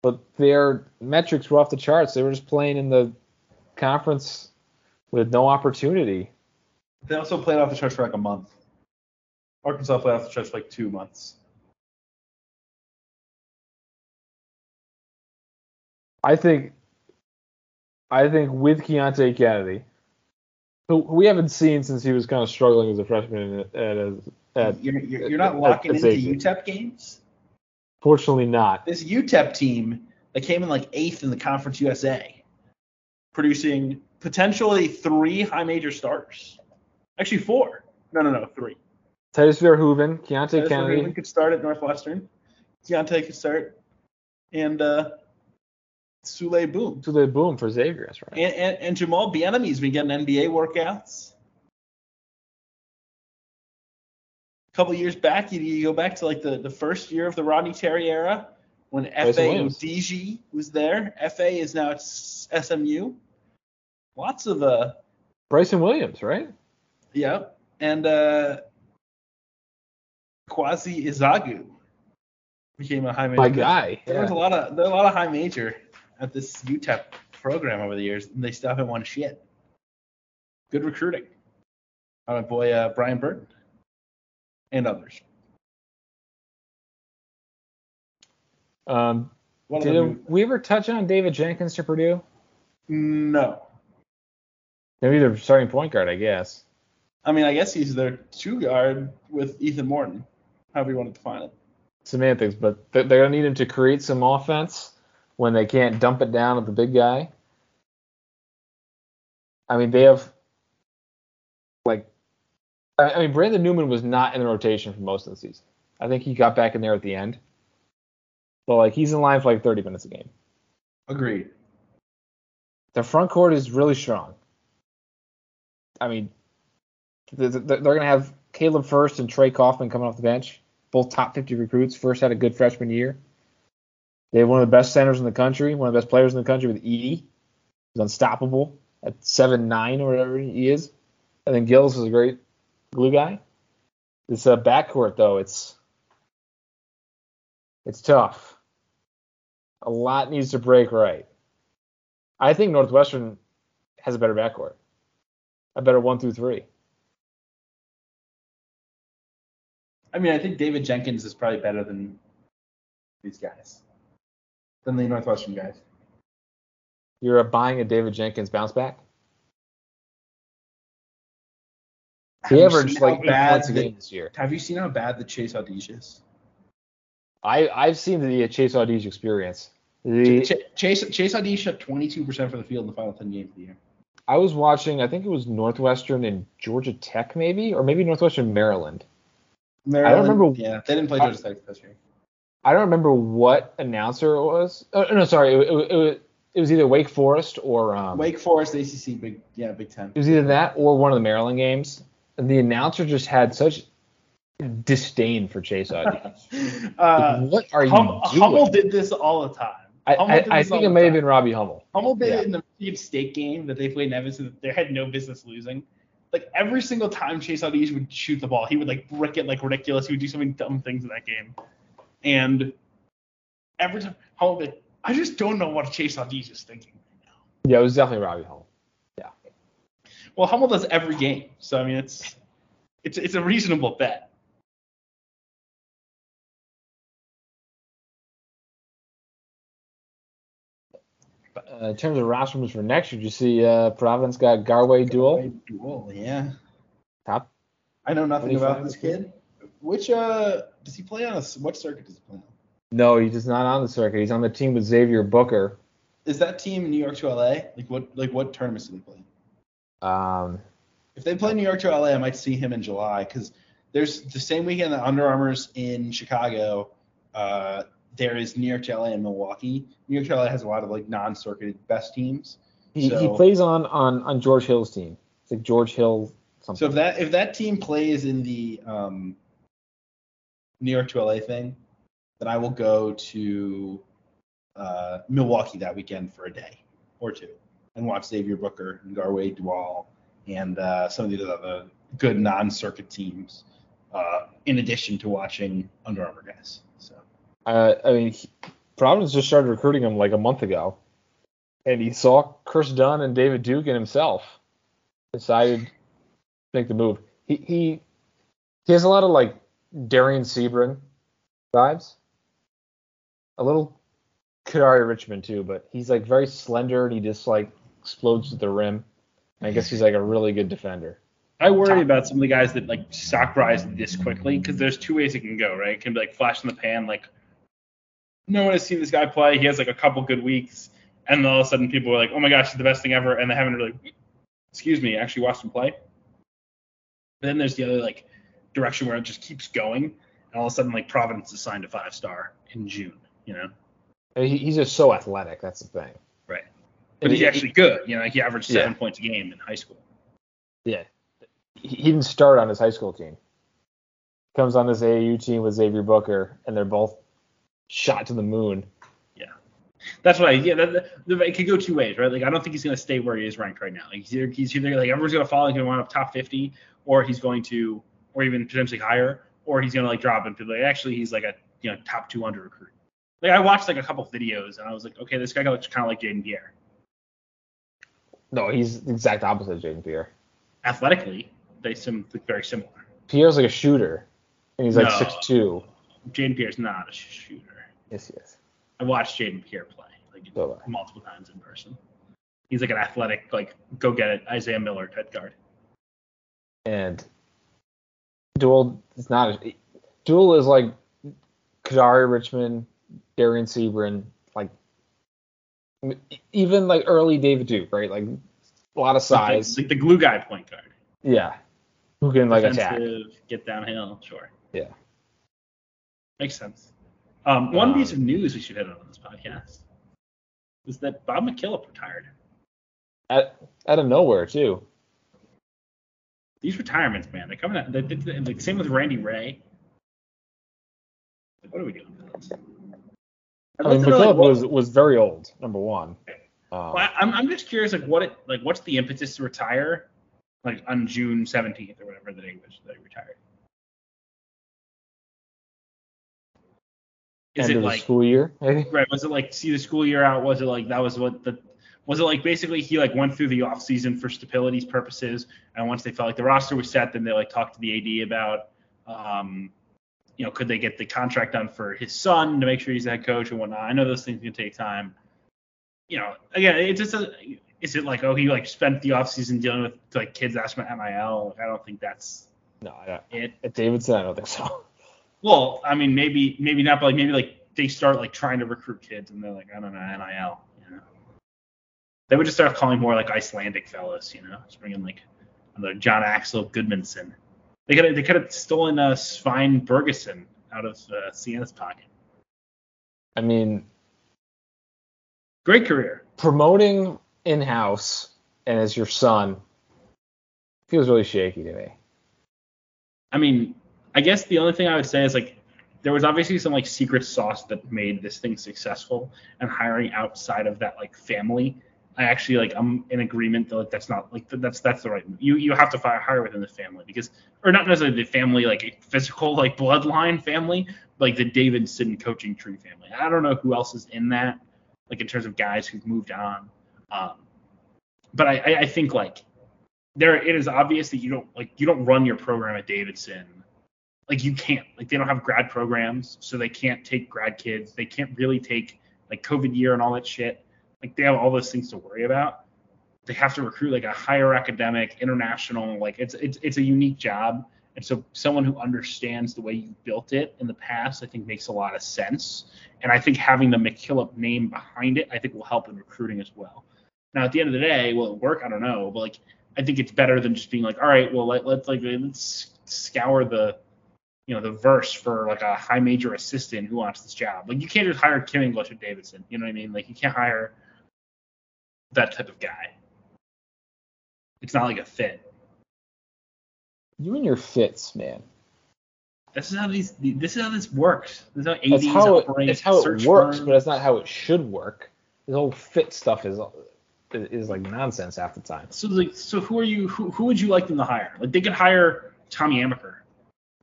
But their metrics were off the charts. They were just playing in the conference with no opportunity. They also played off the charts for like a month. Arkansas played off the charts for like two months. I think... I think with Keontae Kennedy, who we haven't seen since he was kind of struggling as a freshman at at, at you're, you're, you're not at, locking at, at into U T E P games? Fortunately not. This U T E P team that came in like eighth in the Conference U S A, producing potentially three high major starters. Actually four. No, no, no, three. Titus Verhoeven, Keontae Kennedy. Titus Verhoeven could start at Northwestern. Keontae could start. And uh Sule Boom. Sule Boom for Xavier, that's right. And, and, and Jamal Bienemy's been getting N B A workouts. A couple years back, you, you go back to like the, the first year of the Rodney Terry era when F A and D G was there. F A is now at S M U. Lots of uh. Bryson Williams, right? Yeah, and uh, Kwasi Izagu became a high major. My guy. There yeah. was a lot of there were a lot of high major. At this U T E P program over the years, and they still haven't won shit. Good recruiting. my boy uh, Brian Burton, and others. Um, did we ever touch on David Jenkins to Purdue? No. Maybe their starting point guard, I guess. I mean, I guess he's their two guard with Ethan Morton, however you want to define it. Semantics, but they're going to need him to create some offense when they can't dump it down at the big guy. I mean, they have, like, I mean, Brandon Newman was not in the rotation for most of the season. I think he got back in there at the end. But, like, he's in line for, like, thirty minutes a game. Agreed. The front court is really strong. I mean, they're going to have Caleb First and Trey Kaufman coming off the bench, both top fifty recruits. First had a good freshman year. They have one of the best centers in the country, one of the best players in the country with Edie. He's unstoppable at seven nine or whatever he is. And then Gillis is a great glue guy. This uh, backcourt, though, it's it's tough. A lot needs to break right. I think Northwestern has a better backcourt, a better one through three. I mean, I think David Jenkins is probably better than these guys, than the Northwestern guys. You're buying a David Jenkins bounce back? He averaged like eight points a game this year. Have you seen how bad the Chase Audige is? I, I've seen the Chase Audige experience. The, Ch- Chase Chase Audige shot twenty-two percent for the field in the final ten games of the year. I was watching, I think it was Northwestern and Georgia Tech maybe, or maybe Northwestern Maryland. Maryland, I don't remember. Yeah, they didn't play Georgia Tech this year. I don't remember what announcer it was. Oh, no, sorry, it, it, it, it was either Wake Forest or um, Wake Forest, A C C, big yeah, Big Ten. It was either that or one of the Maryland games. And the announcer just had such disdain for Chase Audige. uh, like, what are hum, you doing? Hummel did this all the time. I, I, I think it may have been Robbie Hummel. Hummel did yeah. it in the Michigan State game that they played in Evanston. They had no business losing. Like, every single time Chase Audige would shoot the ball, he would, like, brick it like ridiculous. He would do so many dumb things in that game. And every time, Hummel, I just don't know what Chase Audige is thinking right now. Yeah, it was definitely Robbie Hummel. Yeah. Well, Hummel does every game. So, I mean, it's it's it's a reasonable bet. Uh, in terms of rosters for next year, did you see uh, Providence got Garway Duel? Duel, yeah. Top. I know nothing about this kid. Which uh, does he play on? A, what circuit does he play on? No, he's just not on the circuit. He's on the team with Xavier Booker. Is that team New York to L A? Like what? Like what tournaments do they play? Um, if they play New York to L A, I might see him in July because there's the same weekend that Under Armour's in Chicago. Uh, There is New York to L A and Milwaukee. New York to L A has a lot of, like, non-circuited best teams. He, so, he plays on, on, on George Hill's team. It's like George Hill something. So if that if that team plays in the um, New York to L A thing, then I will go to uh, Milwaukee that weekend for a day or two and watch Xavier Booker and Garway Dual and uh, some of these other good non-circuit teams uh, in addition to watching Under Armour guys. So. Uh, I mean, he, Providence just started recruiting him like a month ago, and he saw Chris Dunn and David Duke and himself decided to make the move. He he, he has a lot of, like, Darian Sebrin vibes, a little Kadari Richmond too, but he's, like, very slender and he just, like, explodes to the rim. And I guess he's, like, a really good defender. I worry about some of the guys that, like, stock rise this quickly because there's two ways it can go, right? It can be, like, flash in the pan, like, no one has seen this guy play. He has, like, a couple good weeks, and all of a sudden people are like, oh, my gosh, he's the best thing ever, and they haven't really, excuse me, actually watched him play. But then there's the other, like, direction where it just keeps going, and all of a sudden, like, Providence is signed a five-star in June, you know? He, he's just so athletic. That's the thing. Right. But he's actually good. You know, like, he averaged seven yeah. points a game in high school. Yeah. He didn't start on his high school team. Comes on his A A U team with Xavier Booker, and they're both shot to the moon. Yeah, that's what I. Yeah, that, that, it could go two ways, right? Like, I don't think he's going to stay where he is ranked right now. Like, he's either, he's either like everyone's going to follow him and wind up top fifty, or he's going to, or even potentially higher, or he's going to, like, drop him to, like, actually he's like a, you know, top two hundred recruit. Like, I watched, like, a couple videos and I was like, okay, this guy looks kind of like Jaden Pierre. No, he's the exact opposite of Jaden Pierre. Athletically. they seem very similar. Pierre's like a shooter, and he's like no, six two. Jaden Pierre's not a shooter. Yes, he is. I watched Jaden Pierre play like so multiple times in person. He's like an athletic, like go get it, Isaiah Miller type guard. And Dual is not. A, Dual is like Kadari Richmond, Darian Sebrin, like even like early David Duke, right? Like a lot of size. Like the, like the glue guy point guard. Yeah. Who can like defensive, attack? Get downhill, sure. Yeah. Makes sense. Um, one um, piece of news we should hit on this podcast is that Bob McKillop retired. Out, out of nowhere, too. These retirements, man, they're coming out. They did the, the same with Randy Ray. What are we doing with this? I, I mean, McKillop like, was was very old, number one. Okay. Um, well, I, I'm I'm just curious, like what it like what's the impetus to retire, like on June seventeenth or whatever the day was that he retired. Is End it of like the school year? Maybe? Right. Was it like see the school year out? Was it like that was what the was it like basically he like went through the offseason for stability's purposes, and once they felt like the roster was set, then they like talked to the A D about um you know could they get the contract done for his son to make sure he's the head coach and whatnot. I know those things can take time. You know, again, it just a, is it like oh he like spent the offseason dealing with like kids asking about N I L. I don't think that's no. I don't, it at Davidson, I don't think so. Well, I mean, maybe, maybe not, but like maybe like they start like trying to recruit kids, and they're like, I don't know, N I L. You know, they would just start calling more like Icelandic fellas, you know, just bringing like another John Axel Goodmanson. They could they could have stolen uh, Svein Bergeson out of uh, Sienna's pocket. I mean, great career. Promoting in-house and as your son feels really shaky to me. I mean. I guess the only thing I would say is like there was obviously some like secret sauce that made this thing successful, and hiring outside of that like family, I actually like I'm in agreement that like that's not like that's that's the right move. You you have to fire, hire within the family because or not necessarily the family like physical like bloodline family like the Davidson coaching tree family. I don't know who else is in that like in terms of guys who've moved on, um, but I, I I think like there it is obvious that you don't like you don't run your program at Davidson. Like you can't, like they don't have grad programs, so they can't take grad kids. They can't really take like COVID year and all that shit. Like they have all those things to worry about. They have to recruit like a higher academic, international, like it's it's it's a unique job. And so someone who understands the way you built it in the past, I think makes a lot of sense. And I think having the McKillop name behind it, I think will help in recruiting as well. Now at the end of the day, will it work? I don't know, but like I think it's better than just being like, all right, well let, let's like let's scour the you know, the verse for like a high major assistant who wants this job. Like you can't just hire Kim English at Davidson. You know what I mean? Like you can't hire that type of guy. It's not like a fit. You and your fits, man. This is how these, this is how this works. This is how A Ds operate. That's how it works, but that's not how it should work. This whole fit stuff is is like nonsense half the time. So like, so who are you, who, who would you like them to hire? Like they could hire Tommy Amaker.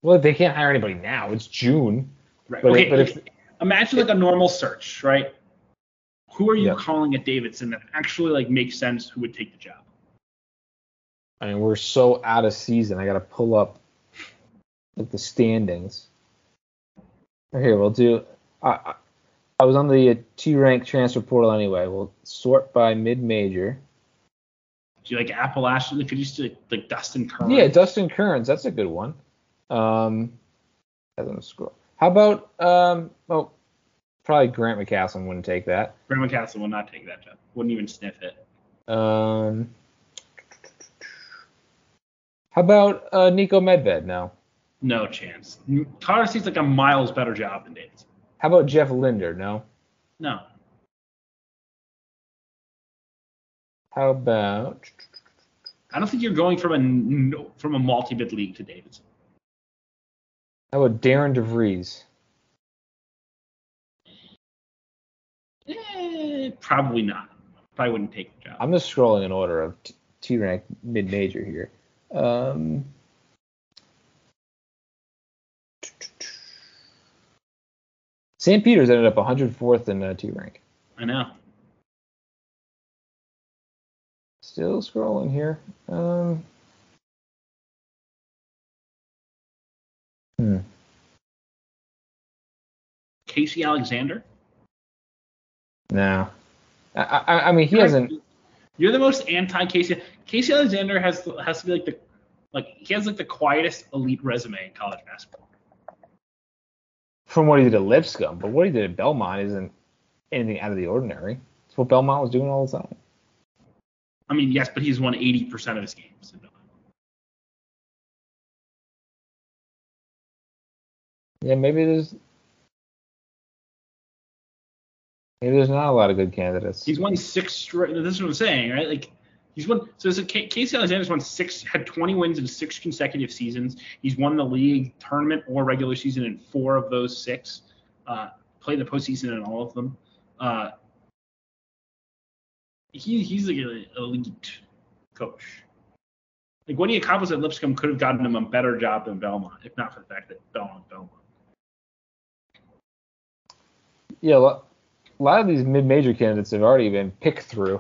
Well, they can't hire anybody now. It's June. Right. But, okay. But if, imagine like a normal search, right? Who are you yeah. calling at Davidson that actually like makes sense? Who would take the job? I mean, we're so out of season. I gotta pull up like the standings. Here, we'll do. I I, I was on the uh, T-Rank transfer portal anyway. We'll sort by mid-major. Do you like Appalachian? Could you just like, like Dustin Kearns? Yeah, Dustin Kearns. That's a good one. Um, as I'm scroll. How about um? Oh, probably Grant McCaslin wouldn't take that. Grant McCaslin would not take that job. Wouldn't even sniff it. Um, how about uh Nico Medved? No. No chance. Carter seems like a miles better job than Davidson. How about Jeff Linder? No. No. How about? I don't think you're going from a from a multi-bid league to Davidson. How about Darren DeVries? Eh, probably not. Probably wouldn't take the job. I'm just scrolling in order of t- T-Rank mid-major here. Um, Saint Peter's ended up one hundred fourth in uh, T-Rank. I know. Still scrolling here. Um, Hmm. Casey Alexander? No. I, I, I mean, he hasn't. You're the most anti-Casey. Casey Alexander has has to be like the like he has like the quietest elite resume in college basketball. From what he did at Lipscomb, but what he did at Belmont isn't anything out of the ordinary. It's what Belmont was doing all the time. I mean, yes, but he's won eighty percent of his games in Belmont. Yeah, maybe there's maybe there's not a lot of good candidates. He's won six straight. This is what I'm saying, right? Like he's won. So this K- Casey Alexander's won six, had twenty wins in six consecutive seasons. He's won the league tournament or regular season in four of those six. Uh, played the postseason in all of them. Uh, he he's like an elite coach. Like what he accomplished at Lipscomb could have gotten him a better job than Belmont, if not for the fact that Belmont, Belmont. Yeah, a lot of these mid-major candidates have already been picked through.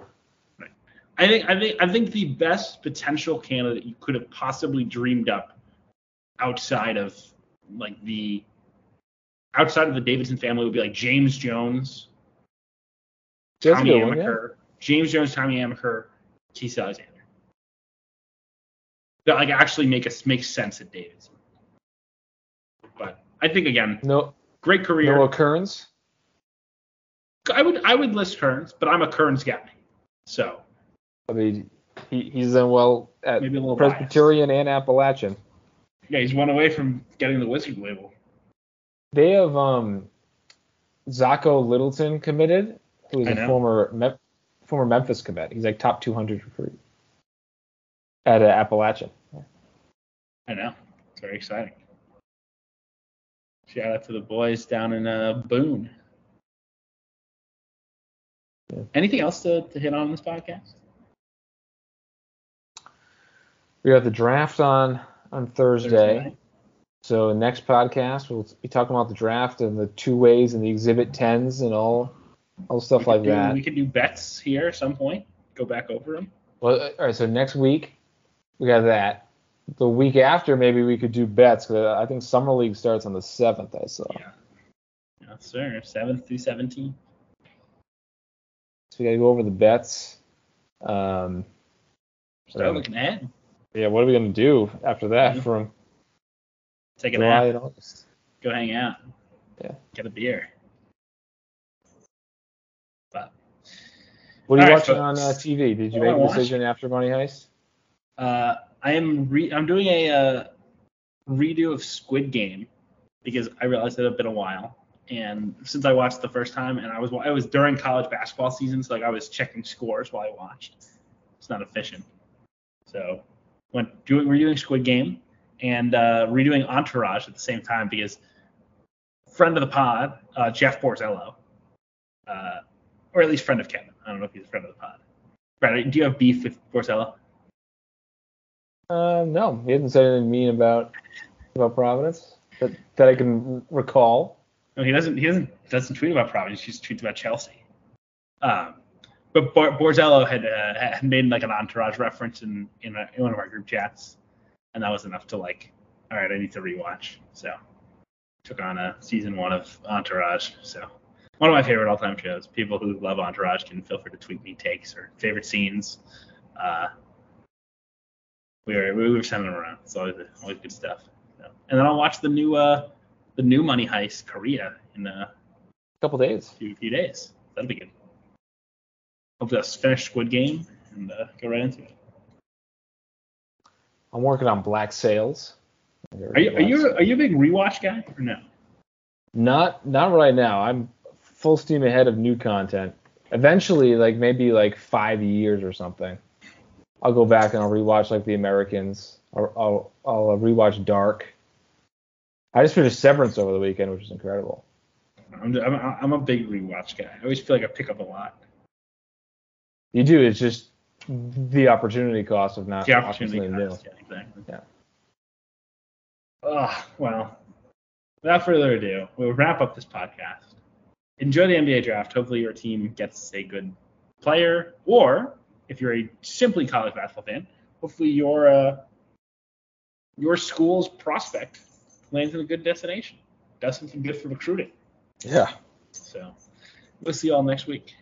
Right. I think I think I think the best potential candidate you could have possibly dreamed up outside of like the outside of the Davidson family would be like James Jones, That's Tommy Amaker, one, yeah. James Jones, Tommy Amaker, Casey Alexander. That like actually make us make sense at Davidson. But I think again, no great career. No Kearns. I would I would list Kearns, but I'm a Kearns guy. So I mean he, he's done well at Presbyterian biased. And Appalachian. Yeah, he's one away from getting the Wizard label. They have um Zacco Littleton committed, who is I a know. former Mem- former Memphis commit. He's like top two hundred recruit at uh, Appalachian. Yeah. I know. It's very exciting. Shout out to the boys down in uh, Boone. Yeah. Anything else to, to hit on in this podcast? We got the draft on, on Thursday. Thursday so next podcast, we'll be talking about the draft and the two ways and the Exhibit tens and all all stuff like do, that. We could do bets here at some point. Go back over them. Well, all right, so next week, we got that. The week after, maybe we could do bets, because I think Summer League starts on the seventh, I saw. Yeah. Yes, sir. seventh through seventeenth. So we got to go over the bets. Um, Start looking ahead. Yeah, what are we going to do after that mm-hmm. from Take a July nap. and August? Go hang out. Yeah. Get a beer. But. What are you All watching right, on uh, T V? Did you make a decision after Money Heist? Uh, I am re- I'm doing a uh, redo of Squid Game because I realized it had been a while, and since I watched the first time, and I was I was during college basketball season, so like I was checking scores while I watched. It's not efficient. So went doing redoing Squid Game and uh, redoing Entourage at the same time because friend of the pod uh, Jeff Borzello, uh, or at least friend of Kevin. I don't know if he's a friend of the pod. Brad, do you have beef with Borzello? Uh, no, he hasn't said anything mean about about Providence that, that I can recall. No, he doesn't. He doesn't doesn't tweet about Providence. He just tweets about Chelsea. Um, but Bor- Borzello had, uh, had made like an Entourage reference in in, a, in one of our group chats, and that was enough to like, all right, I need to rewatch. So took on a season one of Entourage. So. One of my favorite all-time shows. People who love Entourage can feel free to tweet me takes or favorite scenes. Uh, we were we were sending them around. It's always always good stuff. So, and then I'll watch the new uh, the new Money Heist Korea in a couple days. Few few days. That'll be good. Hopefully I'll finish Squid Game and uh, go right into it. I'm working on Black Sails. Are you are you are you a big rewatch guy or no? Not not right now. I'm full steam ahead of new content. Eventually, like maybe like five years or something, I'll go back and I'll rewatch like The Americans. Or I'll, I'll I'll rewatch Dark. I just finished Severance over the weekend, which is incredible. I'm I'm I'm a big rewatch guy. I always feel like I pick up a lot. You do. It's just the opportunity cost of not watching something new. Yeah, exactly. Yeah. Oh, well, without further ado, we'll wrap up this podcast. Enjoy the N B A draft. Hopefully your team gets a good player, or if you're a simply college basketball fan, hopefully your uh, your school's prospect lands in a good destination. Does something good for recruiting. Yeah. So we'll see you all next week.